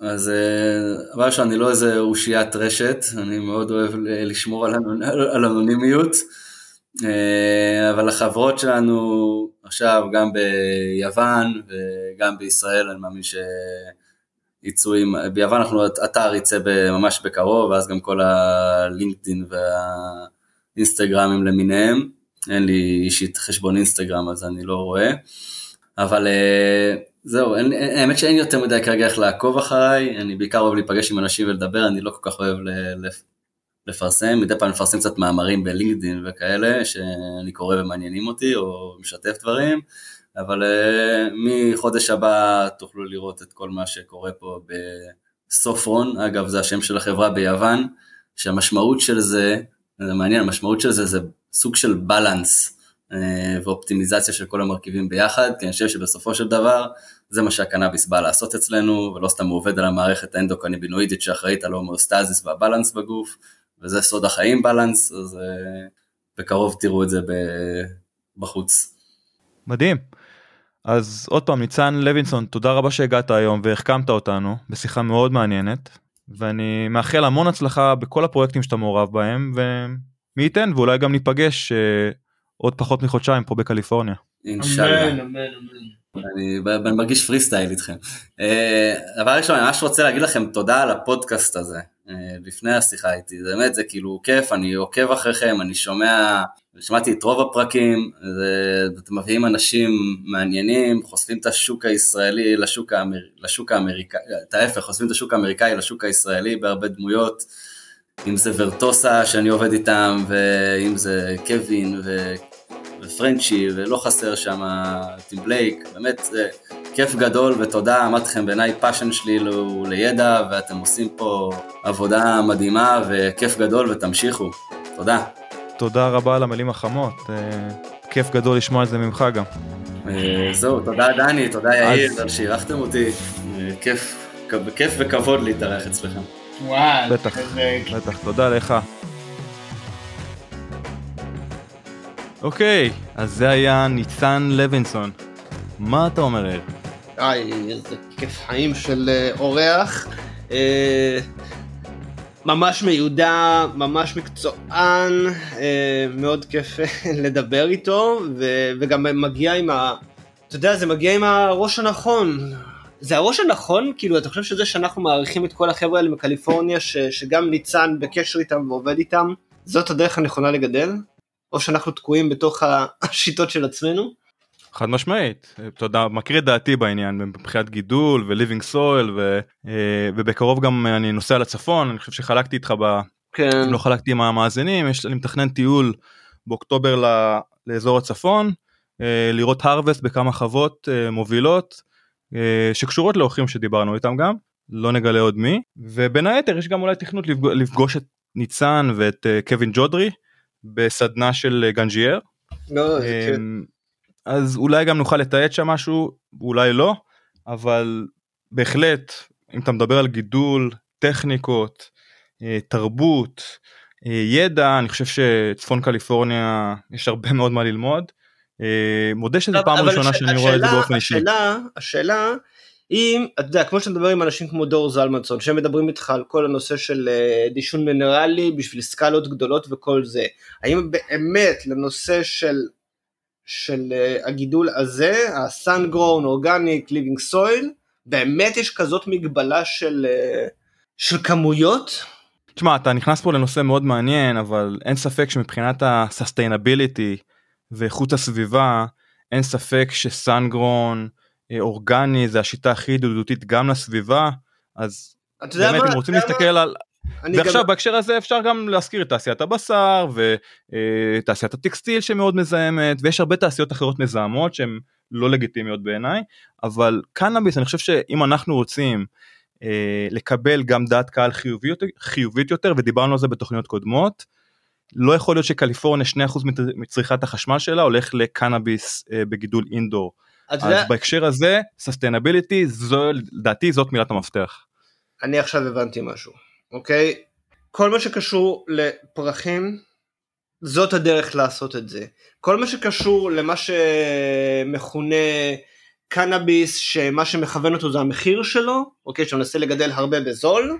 אז אבל שאני לא איזה אושיית רשת, אני מאוד אוהב לשמור על אנונימיות, אבל החברות שלנו עכשיו גם ביוון וגם בישראל, אני מאמין שיצאו עם, ביוון אנחנו אתר יצא ממש בקרוב, ואז גם כל הלינקדין והאינסטגרמים למיניהם, אין לי אישית חשבון אינסטגרם אז אני לא רואה, אבל זהו, אין, האמת שאין יותר מדי כרגע איך לעקוב אחריי, אני בעיקר אוהב להיפגש עם אנשים ולדבר, אני לא כל כך אוהב לפרק, לפרסם, מדי פעם לפרסם קצת מאמרים בלינקדין וכאלה, שאני קורא ומעניינים אותי, או משתף דברים, אבל מחודש הבא תוכלו לראות את כל מה שקורה פה בסופרון, אגב זה השם של החברה ביוון, שהמשמעות של זה, זה מעניין, המשמעות של זה זה סוג של בלנס, ואופטימיזציה של כל המרכיבים ביחד, כי אני חושב שבסופו של דבר, זה מה שהקנאביס בא לעשות אצלנו, ולא סתם הוא עובד על המערכת האנדוקנבינואידית, שאחראית על ההומאוסטזיס והבלנס בגוף, וזה סוד החיים בלנס, אז uh, בקרוב תראו את זה ב... בחוץ. מדהים. אז עוד פעם, ניצן לוינסון, תודה רבה שהגעת היום והחכמת אותנו, בשיחה מאוד מעניינת, ואני מאחל המון הצלחה בכל הפרויקטים שאתה מעורב בהם, ומי ייתן, ואולי גם ניפגש uh, עוד פחות מחודשיים פה בקליפורניה. אינשאללה. אמן, אמן, אמן. אני, אני מרגיש פרי סטייל איתכם. אבל ראשון, אני ממש רוצה להגיד לכם תודה על הפודקאסט הזה, לפני השיחה איתי, זה באמת, זה כאילו כיף, אני עוקב אחריכם, אני שומע, שמעתי את רוב הפרקים, אתם מביאים אנשים מעניינים, חושפים את השוק הישראלי לשוק, האמר, לשוק האמריקאי, את ההפך, חושפים את השוק האמריקאי לשוק הישראלי בהרבה דמויות, אם זה ורטוסה שאני עובד איתם, ואם זה קווין ו... ופרנצ'י, ולא חסר שם טים בלייק, באמת זה כיף גדול ותודה, אמרתי לכם בעיניי פאשן שלי הוא לידע, ואתם עושים פה עבודה מדהימה וכיף גדול ותמשיכו, תודה. תודה רבה על המילים החמות, כיף גדול לשמוע את זה ממך גם. זהו, תודה דני, תודה יאיר, על שאירחתם אותי, כיף וכבוד להתארח אצלכם. וואו, בטח, בטח, תודה לך. אוקיי, אז זה היה ניצן לוינסון. מה אתה אומר, איר? איי, איזה כיף חיים של אורח. אה, ממש מיודע, ממש מקצוען, אה, מאוד כיף לדבר איתו, ו- וגם מגיע עם ה... אתה יודע, זה מגיע עם הראש הנכון. זה הראש הנכון? כאילו, אתה חושב שזה שאנחנו מעריכים את כל החבר'ה האלה מקליפורניה, ש- שגם ניצן בקשר איתם ועובד איתם, זאת הדרך הנכונה לגדל? או שאנחנו תקועים בתוך השיטות של עצמנו? חד משמעית, תודה, מקריא דעתי בעניין, מבחינת גידול וליבינג סויל, ובקרוב גם אני נוסע לצפון, אני חושב שחלקתי איתך, אם לא חלקתי עם המאזינים, אני מתכנן טיול באוקטובר לאזור הצפון, לראות הרווסט בכמה חוות מובילות, שקשורות לאורחים שדיברנו איתם גם, לא נגלה עוד מי, ובין היתר יש גם אולי תכנות לפגוש את ניצן ואת קווין ג'ודרי, בסדנה של גנג'ייר, אז אולי גם נוכל לתעד שם משהו, אולי לא, אבל בהחלט, אם אתה מדבר על גידול, טכניקות, תרבות, ידע, אני חושב שצפון קליפורניה, יש הרבה מאוד מה ללמוד, מודה שזו פעם ראשונה שאני רואה את זה באופן אישי. השאלה היא, אתה יודע, כמו שאתה מדבר עם אנשים כמו דור זלמצון, שהם מדברים איתך על כל הנושא של דישון מינרלי, בשביל סקלות גדולות וכל זה, האם באמת לנושא של, של הגידול הזה, ה-Sun Grown Organic Living Soil, באמת יש כזאת מגבלה של, של כמויות? תשמע, אתה נכנס פה לנושא מאוד מעניין, אבל אין ספק שמבחינת ה-sustainability ואיכות הסביבה, אין ספק שסנגרון אורגני זה השיטה הכי ידידותית גם לסביבה, אז באמת אם רוצים להסתכל על... ועכשיו בהקשר הזה אפשר גם להזכיר את תעשיית הבשר, ותעשיית הטקסטיל שמאוד מזהמת, ויש הרבה תעשיות אחרות מזהמות שהן לא לגיטימיות בעיניי, אבל קנאביס, אני חושב שאם אנחנו רוצים לקבל גם דעת קהל חיובית יותר, ודיברנו על זה בתוכניות קודמות, לא יכול להיות שקליפורניה שני אחוז מצריכת החשמל שלה הולך לקנאביס בגידול אינדור. אז בהקשר הזה, sustainability, לדעתי זאת מילת המפתח. אני עכשיו הבנתי משהו, אוקיי? כל מה שקשור לפרחים, זאת הדרך לעשות את זה. כל מה שקשור למה שמכונה קנאביס, שמה שמכוון אותו זה המחיר שלו, אוקיי, שמנסה לגדל הרבה בזול,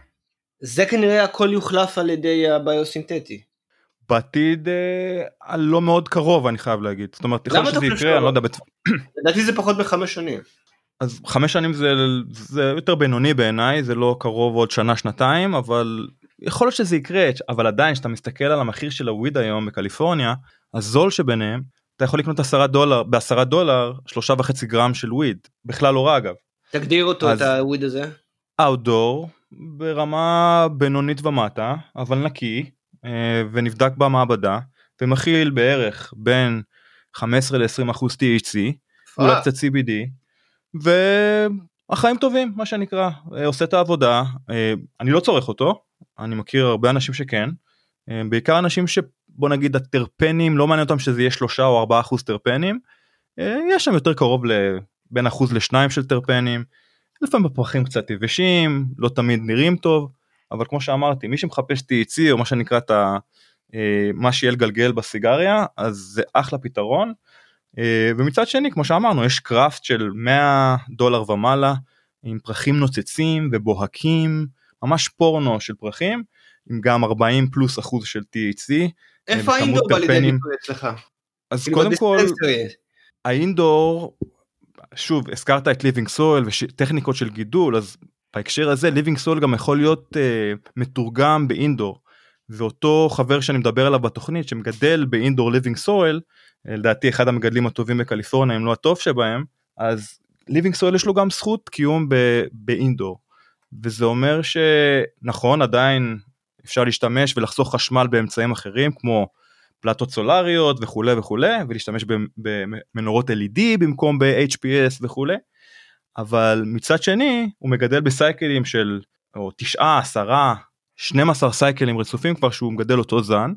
זה כנראה הכל יוחלף על ידי הביוסינתטי. בעתיד אה, לא מאוד קרוב, אני חייב להגיד. זאת אומרת, למה אתה חושב? לא יודע, לדעתי זה פחות בחמש שנים. אז חמש שנים זה, זה יותר בינוני בעיניי, זה לא קרוב עוד שנה, שנתיים, אבל יכול להיות שזה יקרה, אבל עדיין, שאתה מסתכל על המחיר של הוויד היום בקליפורניה, הזול שביניהם, אתה יכול לקנות עשרה דולר, בעשרה דולר, שלושה וחצי גרם של וויד, בכלל לא רע אגב. תגדיר אותו, אז, את הוויד הזה. אאוטדור, ברמה בינונית ומטה, אבל נקי, ונבדק במעבדה, ומכיל בערך בין חמש עשרה עד עשרים אחוז טי אייץ' סי, אולי קצת סי בי די, והחיים טובים, מה שנקרא, עושה את העבודה, אני לא צורך אותו, אני מכיר הרבה אנשים שכן, בעיקר אנשים שבוא נגיד הטרפנים, לא מעניין אותם שזה יהיה שלושה או ארבעה אחוז טרפנים, יש שם יותר קרוב בין אחוז לשניים של טרפנים, לפעמים בפרחים קצת יבשים, לא תמיד נראים טוב, אבל כמו שאמרתי, מי שמחפש טי אייץ' סי, או מה שנקרא את ה, מה שיהיה לגלגל בסיגריה, אז זה אחלה פתרון, ומצד שני, כמו שאמרנו, יש קראפט של מאה דולר ומעלה, עם פרחים נוצצים ובוהקים, ממש פורנו של פרחים, עם גם ארבעים פלוס אחוז של טי אייץ' סי. איפה האינדור בא לידי ביטוי אצלך? אז קודם כל, האינדור, שוב, הזכרת את ליבינג סויל, וטכניקות של גידול, אז בהקשר הזה, ליבינג סול גם יכול להיות uh, מתורגם באינדור, ואותו חבר שאני מדבר עליו בתוכנית, שמגדל באינדור ליבינג סול, לדעתי אחד המגדלים הטובים בקליפורניה, אם לא הטוב שבהם, אז ליבינג סול יש לו גם זכות קיום ב- באינדור, וזה אומר שנכון, עדיין אפשר להשתמש ולחסוך חשמל באמצעים אחרים, כמו פלטות סולריות וכו' וכו', ולהשתמש במנורות אל אי די במקום ב-אייץ' פי אס וכו', אבל מצד שני, הוא מגדל בסייקלים של, או תשעה, עשרה, שנים עשר סייקלים רצופים כבר שהוא מגדל אותו זן,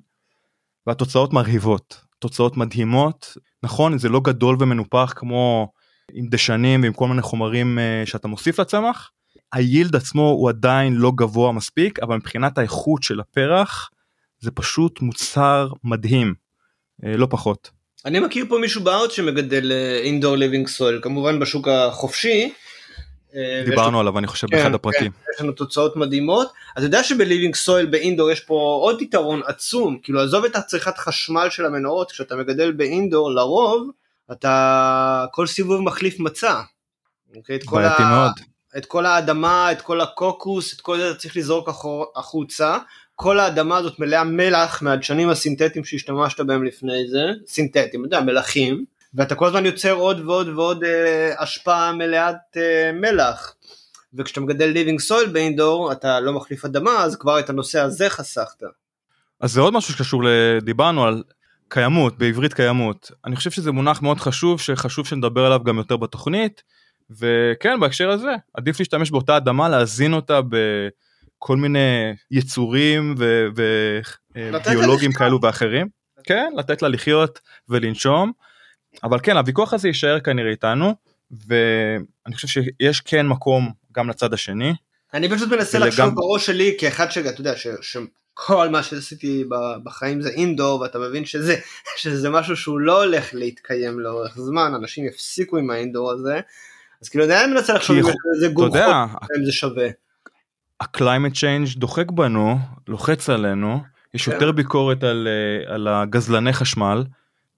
והתוצאות מרהיבות, תוצאות מדהימות, נכון, זה לא גדול ומנופח כמו עם דשנים ועם כל מיני חומרים שאתה מוסיף לצמח, הילד עצמו הוא עדיין לא גבוה מספיק, אבל מבחינת האיכות של הפרח, זה פשוט מוצר מדהים, לא פחות. אני מכיר פה מישהו בארץ שמגדל אינדור ליבינג סויל, כמובן בשוק החופשי. דיברנו עליו, אני חושב, באחד הפרקים. יש לנו תוצאות מדהימות. אתה יודע שבליבינג סויל באינדור יש פה עוד יתרון עצום, כאילו עזוב את צריכת חשמל של המנורות, כשאתה מגדל באינדור לרוב, אתה כל סיבוב מחליף מצע. בעייתי מאוד. את כל האדמה, את כל הקוקוס, את כל זה אתה צריך לזרוק החוצה, כל האדמה הזאת מלאה מלח מהדשנים הסינתטיים שהשתמשת בהם לפני זה, סינתטיים, אתה יודע, מלחים, ואתה כל הזמן יוצר עוד ועוד ועוד אה, השפעה מלאת אה, מלח, וכשאתה מגדל ליבינג סויל באינדור, אתה לא מחליף אדמה, אז כבר את הנושא הזה חסכת. אז זה עוד משהו שקשור לדיברנו על קיימות, בעברית קיימות, אני חושב שזה מונח מאוד חשוב, שחשוב שנדבר עליו גם יותר בתוכנית, וכן, בהקשר הזה, עדיף להשתמש באותה אדמה, להזין אותה ב... כל מיני יצורים וביולוגים כאלו ואחרים, כן, לתת לה לחיות ולנשום, אבל כן, הוויכוח הזה יישאר כנראה איתנו, ואני חושב שיש כן מקום גם לצד השני, אני פשוט מנסה לחשוב בראש שלי, כאחד שאתה יודע, שכל מה שעשיתי בחיים זה אינדור, ואתה מבין שזה משהו שהוא לא הולך להתקיים לאורך זמן, אנשים יפסיקו עם האינדור הזה, אז כאילו אני מנסה לחשוב אם זה גורחות, אם זה שווה. הקליימט צ'יינג' דוחק בנו, לוחץ עלינו, יש יותר ביקורת על הגזלני חשמל,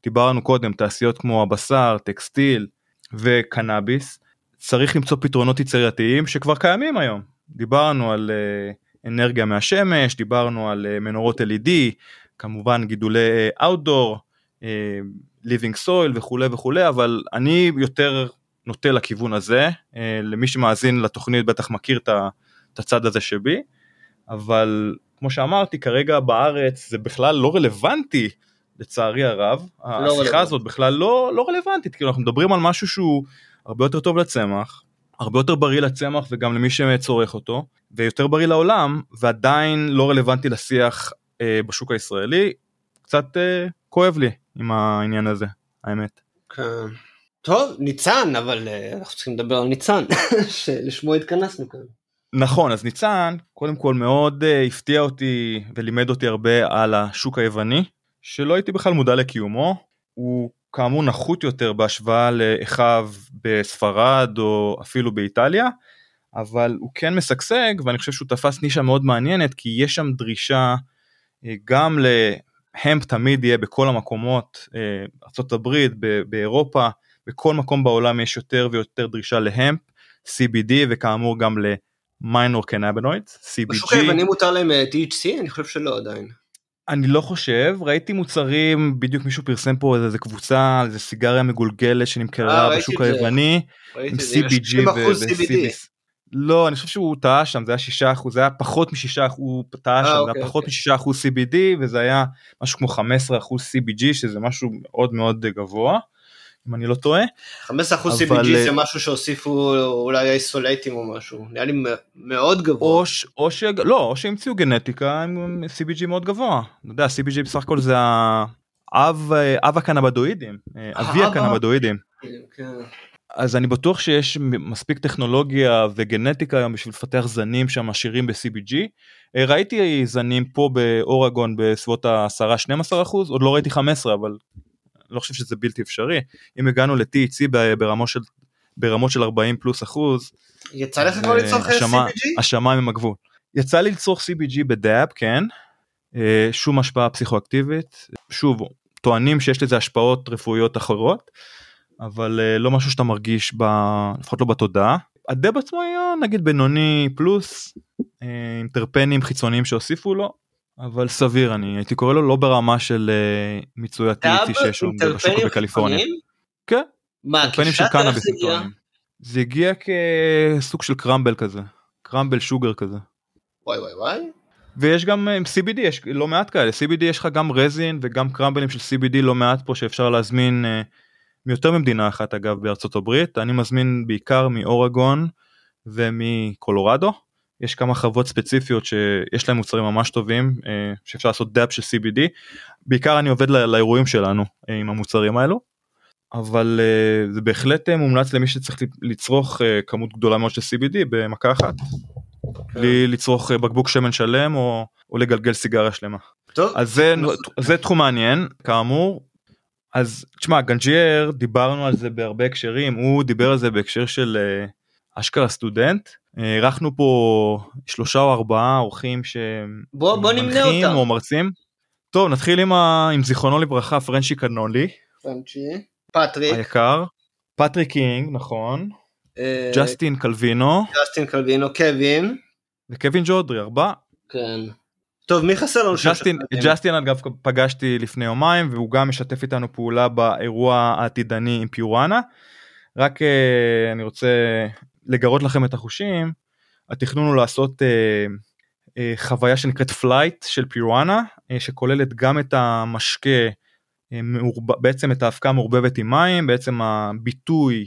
דיברנו קודם, תעשיות כמו הבשר, טקסטיל וקנאביס, צריך למצוא פתרונות יצירתיים שכבר קיימים היום. דיברנו על uh, אנרגיה מהשמש, דיברנו על uh, מנורות L E D, כמובן גידולי uh, outdoor, uh, living soil וכולי וכולי, אבל אני יותר נוטה לכיוון הזה, uh, למי שמאזין לתוכנית בטח מכיר את הצד הזה שבי, אבל כמו שאמרתי, כרגע בארץ זה בכלל לא רלוונטי, לצערי הרב, השיחה הזאת בכלל לא רלוונטית, כאילו אנחנו מדברים על משהו שהוא הרבה יותר טוב לצמח, הרבה יותר בריא לצמח וגם למי שצורך אותו, ויותר בריא לעולם, ועדיין לא רלוונטי לשיח בשוק הישראלי, קצת כואב לי עם העניין הזה, האמת. טוב, ניצן, אבל אנחנו צריכים לדבר על ניצן, שלשמו התכנסנו כאן. נכון, אז ניצן, קודם כל מאוד הפתיע אותי ולימד אותי הרבה על השוק היווני, שלא הייתי בכלל מודע לקיומו, הוא כאמור נחות יותר בהשוואה לאחיו בספרד או אפילו באיטליה, אבל הוא כן משגשג, ואני חושב שהוא תפס נישה מאוד מעניינת, כי יש שם דרישה גם להם תמיד יהיה בכל המקומות, ארצות הברית, באירופה, בכל מקום בעולם יש יותר ויותר דרישה להם, C B D וכאמור גם למיינור קנאבינויד, C B G. בשוק היווני מותר להם T H C? אני חושב שלא עדיין. אני לא חושב, ראיתי מוצרים, בדיוק מישהו פרסם פה איזה קבוצה, איזה סיגריה מגולגלת שנמכרה בשוק היווני, עם C B G ו-C B C. לא, אני חושב שהוא טעה שם, זה היה שישה אחוז, זה היה פחות משישה אחוז, הוא טעה שם, זה היה פחות משישה אחוז C B D, וזה היה משהו כמו חמישה עשר אחוז C B G, שזה משהו מאוד מאוד גבוה, אם אני לא טועה. חמישה אחוז C B G זה משהו שהוסיפו אולי איסולייטים או משהו, נראה לי מאוד גבוה. או ש... לא, או שהמציאו גנטיקה עם C B G מאוד גבוה. אתה יודע, C B G בסך הכל זה אב הקנאבדואידים, אבי הקנאבדואידים. אז אני בטוח שיש מספיק טכנולוגיה וגנטיקה היום בשביל לפתח זנים שם עשירים ב-C B G. ראיתי זנים פה באורגון בסביבות עשרה עד שנים עשר אחוז, עוד לא ראיתי חמישה עשר, אבל... לא חושב שזה בלתי אפשרי, אם הגענו ל-T H C ברמות של, ברמות של ארבעים פלוס אחוז, יצא לך כבר לצורך C B G? השמיים עם הגבול. יצא לי לצורך C B G בדאב, כן, שום השפעה פסיכואקטיבית, שוב, טוענים שיש לזה השפעות רפואיות אחרות, אבל לא משהו שאתה מרגיש, ב, לפחות לא בתודעה. הדאב עצמו היה נגיד בינוני פלוס, עם טרפנים חיצוניים שהוסיפו לו, אבל סביר, אני הייתי קורא לו לא ברמה של מיצוי הטליטי שיש בשוק בקליפורניה. כן, טרפנים של קנאביס. זה הגיע כסוג של קרמבל כזה, קרמבל שוגר כזה. וואי וואי וואי. ויש גם C B D, יש לא מעט כאלה, C B D יש לך גם רזין וגם קרמבלים של C B D לא מעט פה שאפשר להזמין מיותר ממדינה אחת אגב בארצות הברית, אני מזמין בעיקר מאורגון ומקולורדו. יש כמה חוות ספציפיות שיש להם מוצרים ממש טובים, שאפשר לעשות דאפ של C B D, בעיקר אני עובד לא, לאירועים שלנו עם המוצרים האלו, אבל זה בהחלט מומלץ למי שצריך לצרוך כמות גדולה מאוד של C B D במכה אחת, בלי לצרוך בקבוק שמן שלם או, או לגלגל סיגריה שלמה. טוב. אז זה, זה תחום מעניין, כאמור, אז תשמע, גנג'ייר, דיברנו על זה בהרבה הקשרים, הוא דיבר על זה בהקשר של אשכרה סטודנט, ערכנו פה שלושה או ארבעה אורחים שמנחים או מרצים. טוב, נתחיל עם, ה... עם זיכרונו לברכה, פרנצ'י קנולי. פרנצ'י. פטריק. היקר. פטריק קינג, נכון. אה... ג'סטין קלווינו. ג'סטין קלווינו, קווין. וקווין ג'ודרי, ארבע. כן. טוב, מי חסר לנו? ג'סטין, ג'סטין אגב פגשתי לפני יומיים, והוא גם משתף איתנו פעולה באירוע העתידני עם פיורנה. רק אה, אני רוצה... לגרות לכם את החושים, התכנון הוא לעשות אה, אה, חוויה שנקראת פלייט של פירואנה, אה, שכוללת גם את המשקה, אה, מאורב, בעצם את ההפקה מעורבבת עם מים, בעצם הביטוי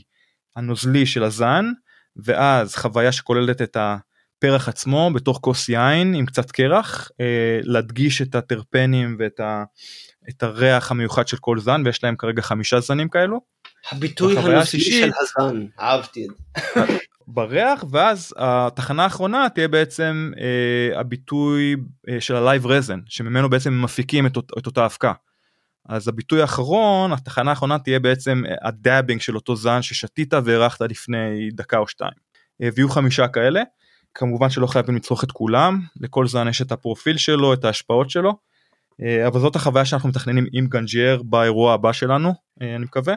הנוזלי של הזן, ואז חוויה שכוללת את הפרח עצמו, בתוך כוס יין עם קצת קרח, אה, להדגיש את הטרפנים ואת ה, את הריח המיוחד של כל זן, ויש להם כרגע חמישה זנים כאלו, הביטוי הנושאי של הזן, אהבתי. בריח, ואז התחנה האחרונה תהיה בעצם אה, הביטוי אה, של הלייב רזן, שממנו בעצם הם מפיקים את, את אותה הפקה. אז הביטוי האחרון, התחנה האחרונה תהיה בעצם הדאבינג של אותו זן ששתית והרחת לפני דקה או שתיים. הביאו חמישה כאלה, כמובן שלא חייבים לצרוך את כולם, לכל זן יש את הפרופיל שלו, את ההשפעות שלו, אבל זאת החוויה שאנחנו מתכננים עם גנג'ייר באירוע הבא שלנו, אני מקווה.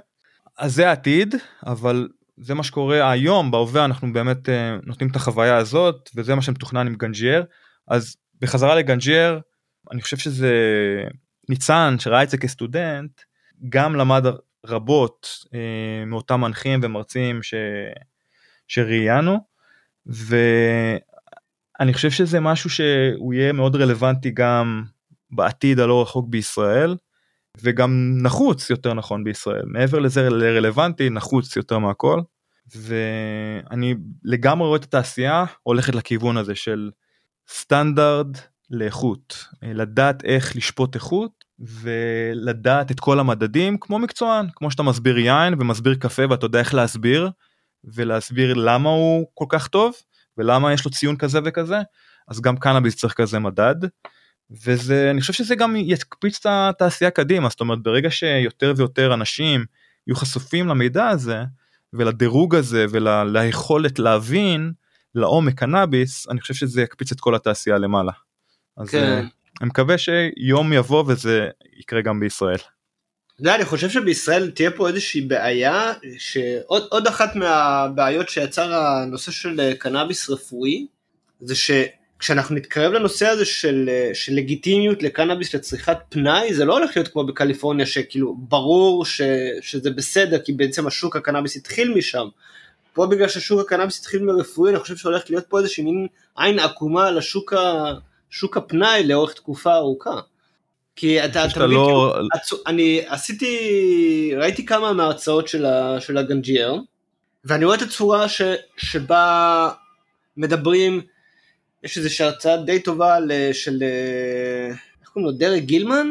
אז זה העתיד, אבל זה מה שקורה היום, בהווה אנחנו באמת נותנים את החוויה הזאת, וזה מה שמתוכנן עם גנג'ייר. אז בחזרה לגנג'ייר, אני חושב שזה... ניצן, שראה את זה כסטודנט, גם למד רבות אה, מאותם מנחים ומרצים ש... שראיינו, ואני חושב שזה משהו שהוא יהיה מאוד רלוונטי גם בעתיד הלא רחוק בישראל, וגם נחוץ יותר נכון בישראל, מעבר לזה לרלוונטי, נחוץ יותר מהכל, ואני לגמרי רואה את התעשייה הולכת לכיוון הזה של סטנדרט, לאיכות, לדעת איך לשפוט איכות, ולדעת את כל המדדים, כמו מקצוען, כמו שאתה מסביר יין, ומסביר קפה, ואתה יודע איך להסביר, ולהסביר למה הוא כל כך טוב, ולמה יש לו ציון כזה וכזה, אז גם קנאביס צריך כזה מדד, וזה, אני חושב שזה גם יקפיץ את התעשייה קדימה, זאת אומרת, ברגע שיותר ויותר אנשים יהיו חשופים למידע הזה, ולדירוג הזה, וליכולת להבין, לעומק קנאביס, אני חושב שזה יקפיץ את כל התעשייה למעלה. אז כן. אני מקווה שיום יבוא וזה יקרה גם בישראל. לא, אני חושב שבישראל תהיה פה איזושהי בעיה, שעוד, עוד אחת מהבעיות שיצר הנושא של קנאביס רפואי, זה שכשאנחנו נתקרב לנושא הזה של, של לגיטימיות לקנאביס לצריכת פנאי, זה לא הולך להיות כמו בקליפורניה, שכאילו ברור ש, שזה בסדר, כי בעצם השוק הקנאביס התחיל משם. פה בגלל ששוק הקנאביס התחיל מרפואי, אני חושב שהולך להיות פה איזושהי מין עין עקומה על השוק ה... שוק הפנאי לאורך תקופה ארוכה. כי אתה, אתה מבין, לא... כאילו, אני עשיתי, ראיתי כמה מההרצאות של, ה, של הגנג'ייר, ואני רואה את הצורה ש, שבה מדברים, יש איזושהי הרצאה די טובה של, איך קוראים לו, דרק גילמן?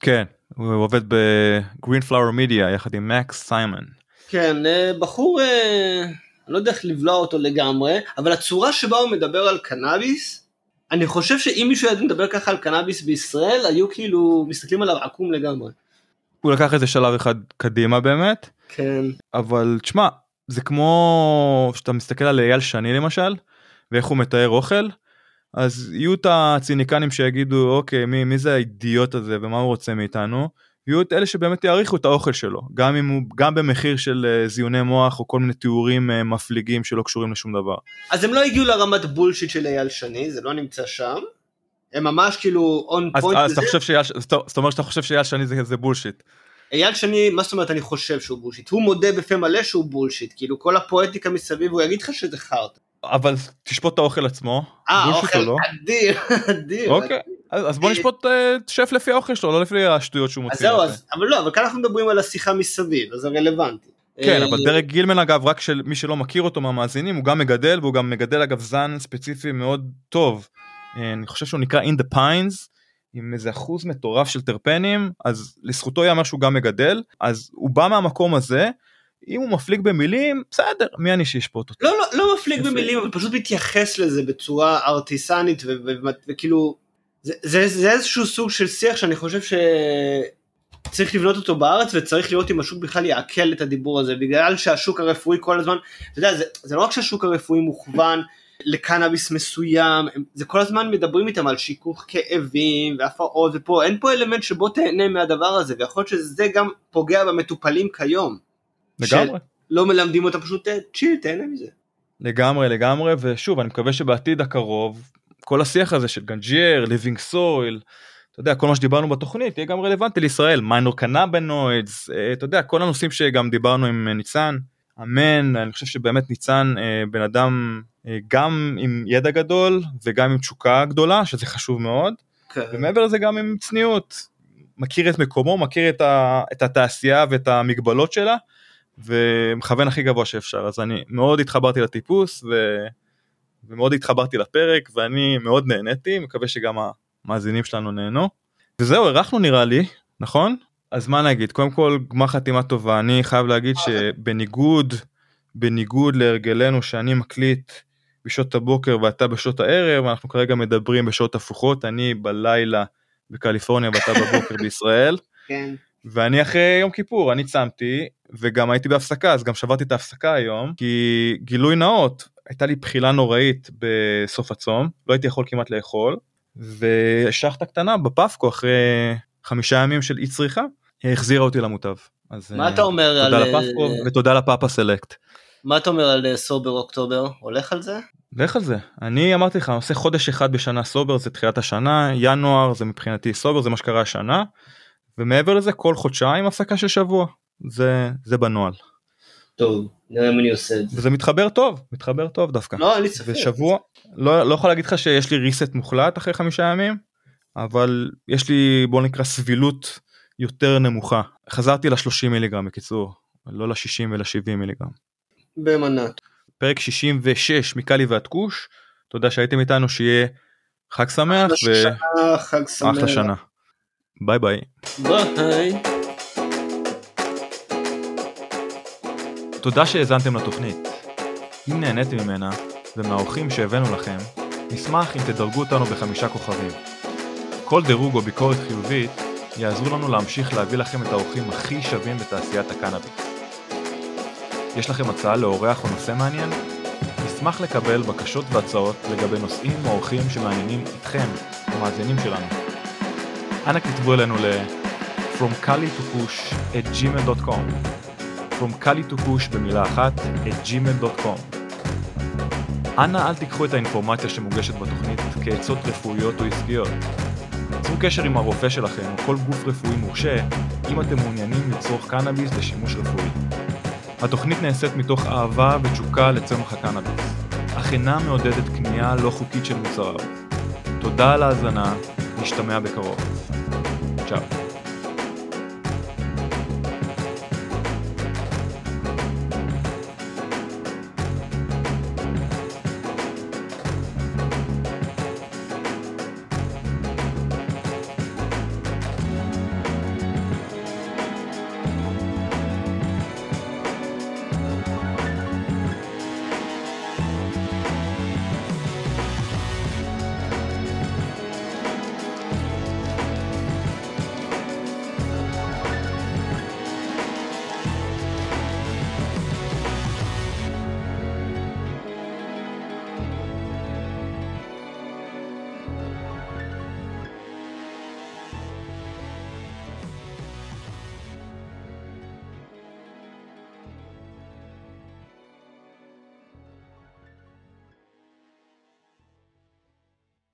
כן, הוא עובד בגרינפלאור מידיה, יחד עם מקס סיימן. כן, בחור, אני לא יודע איך לבלוע אותו לגמרי, אבל הצורה שבה הוא מדבר על קנאביס, אני חושב שאם מישהו ידע לדבר ככה על קנאביס בישראל, היו כאילו מסתכלים עליו עקום לגמרי. הוא לקח איזה שלב אחד קדימה באמת. כן. אבל תשמע, זה כמו שאתה מסתכל על אייל שני למשל, ואיך הוא מתאר אוכל, אז יהיו את הציניקנים שיגידו, אוקיי, מי, מי זה האידיוט הזה ומה הוא רוצה מאיתנו? יהיו את אלה שבאמת יעריכו את האוכל שלו, גם, אם הוא, גם במחיר של זיוני מוח, או כל מיני תיאורים מפליגים שלא קשורים לשום דבר. אז הם לא הגיעו לרמת בולשיט של אייל שני, זה לא נמצא שם, הם ממש כאילו on point. אז זאת אומרת שאתה חושב שאייל שני זה בולשיט. אייל שני, מה זאת אומרת אני חושב שהוא בולשיט? הוא מודה בפה מלא שהוא בולשיט, כאילו כל הפואטיקה מסביב, הוא יגיד לך שזה חארט. אבל תשפוט את האוכל עצמו. אה, האוכל אדיר, אדיר. אוקיי. אז בוא נשפוט שף לפי האוכל שלו, לא לפי השטויות שהוא מוציא. אבל לא, אבל כאן אנחנו מדברים על השיחה מסביב, אז זה רלוונטי. כן, אבל דרק גילמן אגב, רק מי שלא מכיר אותו מהמאזינים, הוא גם מגדל, והוא גם מגדל אגב זן ספציפי מאוד טוב. אני חושב שהוא נקרא In The Pines, עם איזה אחוז מטורף של טרפנים, אז לזכותו יאמר שהוא גם מגדל, אז הוא בא מהמקום הזה, אם הוא מפליג במילים, בסדר, מי אני שישפוט אותו? לא, לא, לא מפליג במילים, אבל פשוט מתייחס לזה בצורה ארטיסנית, וכאילו... זה, זה, זה איזשהו סוג של שיח שאני חושב שצריך לבנות אותו בארץ, וצריך לראות אם השוק בכלל יעכל את הדיבור הזה, בגלל שהשוק הרפואי כל הזמן, אתה יודע, זה, זה לא רק שהשוק הרפואי מוכוון לקנאביס מסוים, זה כל הזמן מדברים איתם על שיכוך כאבים, והפרעות, ופה, אין פה אלמנט שבו תהנה מהדבר הזה, ויכול להיות שזה גם פוגע במטופלים כיום. לגמרי. שלא מלמדים אותם, פשוט צ'יל, תהנה מזה. לגמרי, לגמרי, ושוב, אני מקווה שבעתיד הקרוב, כל השיח הזה של גנג'ייר, ליבינג סויל, אתה יודע, כל מה שדיברנו בתוכנית, יהיה גם רלוונטי לישראל, מיינור קנאבנוידס, אתה יודע, כל הנושאים שגם דיברנו עם ניצן, אמן, אני חושב שבאמת ניצן, בן אדם, גם עם ידע גדול, וגם עם תשוקה גדולה, שזה חשוב מאוד, כן. ומעבר לזה גם עם צניעות, מכיר את מקומו, מכיר את, ה, את התעשייה, ואת המגבלות שלה, ומכוון הכי גבוה שאפשר, אז אני מאוד התחברתי לטיפוס, ו... ומאוד התחברתי לפרק, ואני מאוד נהניתי, מקווה שגם המאזינים שלנו נהנו, וזהו, ערכנו נראה לי, נכון? אז מה נגיד? קודם כל, גמר חתימה טובה, אני חייב להגיד שבניגוד בניגוד להרגלנו שאני מקליט בשעות הבוקר ואתה בשעות הערב, אנחנו כרגע מדברים בשעות הפוכות, אני בלילה בקליפורניה ואתה בבוקר בישראל, כן. ואני אחרי יום כיפור, אני צמתי, וגם הייתי בהפסקה, אז גם שברתי את ההפסקה היום, כי גילוי נאות, הייתה לי בחילה נוראית בסוף הצום, לא הייתי יכול כמעט לאכול, ושחטה קטנה בפאפקו אחרי חמישה ימים של אי צריכה, החזירה אותי למוטב. אז מה אתה אומר על... תודה לפאפקו ותודה לפאפה סלקט. מה אתה אומר על סובר אוקטובר? הולך על זה? הולך על זה. אני אמרתי לך, אני עושה חודש אחד בשנה סובר, זה תחילת השנה, ינואר זה מבחינתי סובר, זה מה שקרה השנה, ומעבר לזה כל חודשיים הפסקה של שבוע. זה, זה בנועל. טוב, נראה אם אני עושה את זה. וזה מתחבר טוב, מתחבר טוב דווקא. לא, אני צפק. ושבוע, לא, לא יכול להגיד לך שיש לי ריסט מוחלט אחרי חמישה ימים, אבל יש לי, בוא נקרא, סבילות יותר נמוכה. חזרתי ל-שלושים מיליגרם, בקיצור, לא ל-שישים ול-שבעים מיליגרם. במנת. פרק שישים ושש, מקלי ועד קוש, תודה שהייתם איתנו, שיהיה חג שמח, ו... שנה, חג שמח. אחלה שנה. ביי ביי. ביי. תודה שהאזנתם לתוכנית. אם נהניתם ממנה, ומהאורחים שהבאנו לכם, נשמח אם תדרגו אותנו בחמישה כוכבים. כל דירוג או ביקורת חיובית יעזרו לנו להמשיך להביא לכם את האורחים הכי שווים בתעשיית הקנאביס. יש לכם הצעה לאורח או נושא מעניין? נשמח לקבל בקשות והצעות לגבי נושאים או אורחים שמעניינים אתכם, המאזינים שלנו. אנא כתבו אלינו ל- from kali to push at gmail dot com from kali to push במילה אחת at gmail dot com. אנא אל תיקחו את האינפורמציה שמוגשת בתוכנית כעצות רפואיות או עסקיות. יצרו קשר עם הרופא שלכם או כל גוף רפואי מורשה אם אתם מעוניינים לצרוך קנאביס לשימוש רפואי. התוכנית נעשית מתוך אהבה ותשוקה לצמח הקנאביס, אך אינה מעודדת קנייה לא חוקית של מוצריו. תודה על ההאזנה, נשתמע בקרוב. צ'או.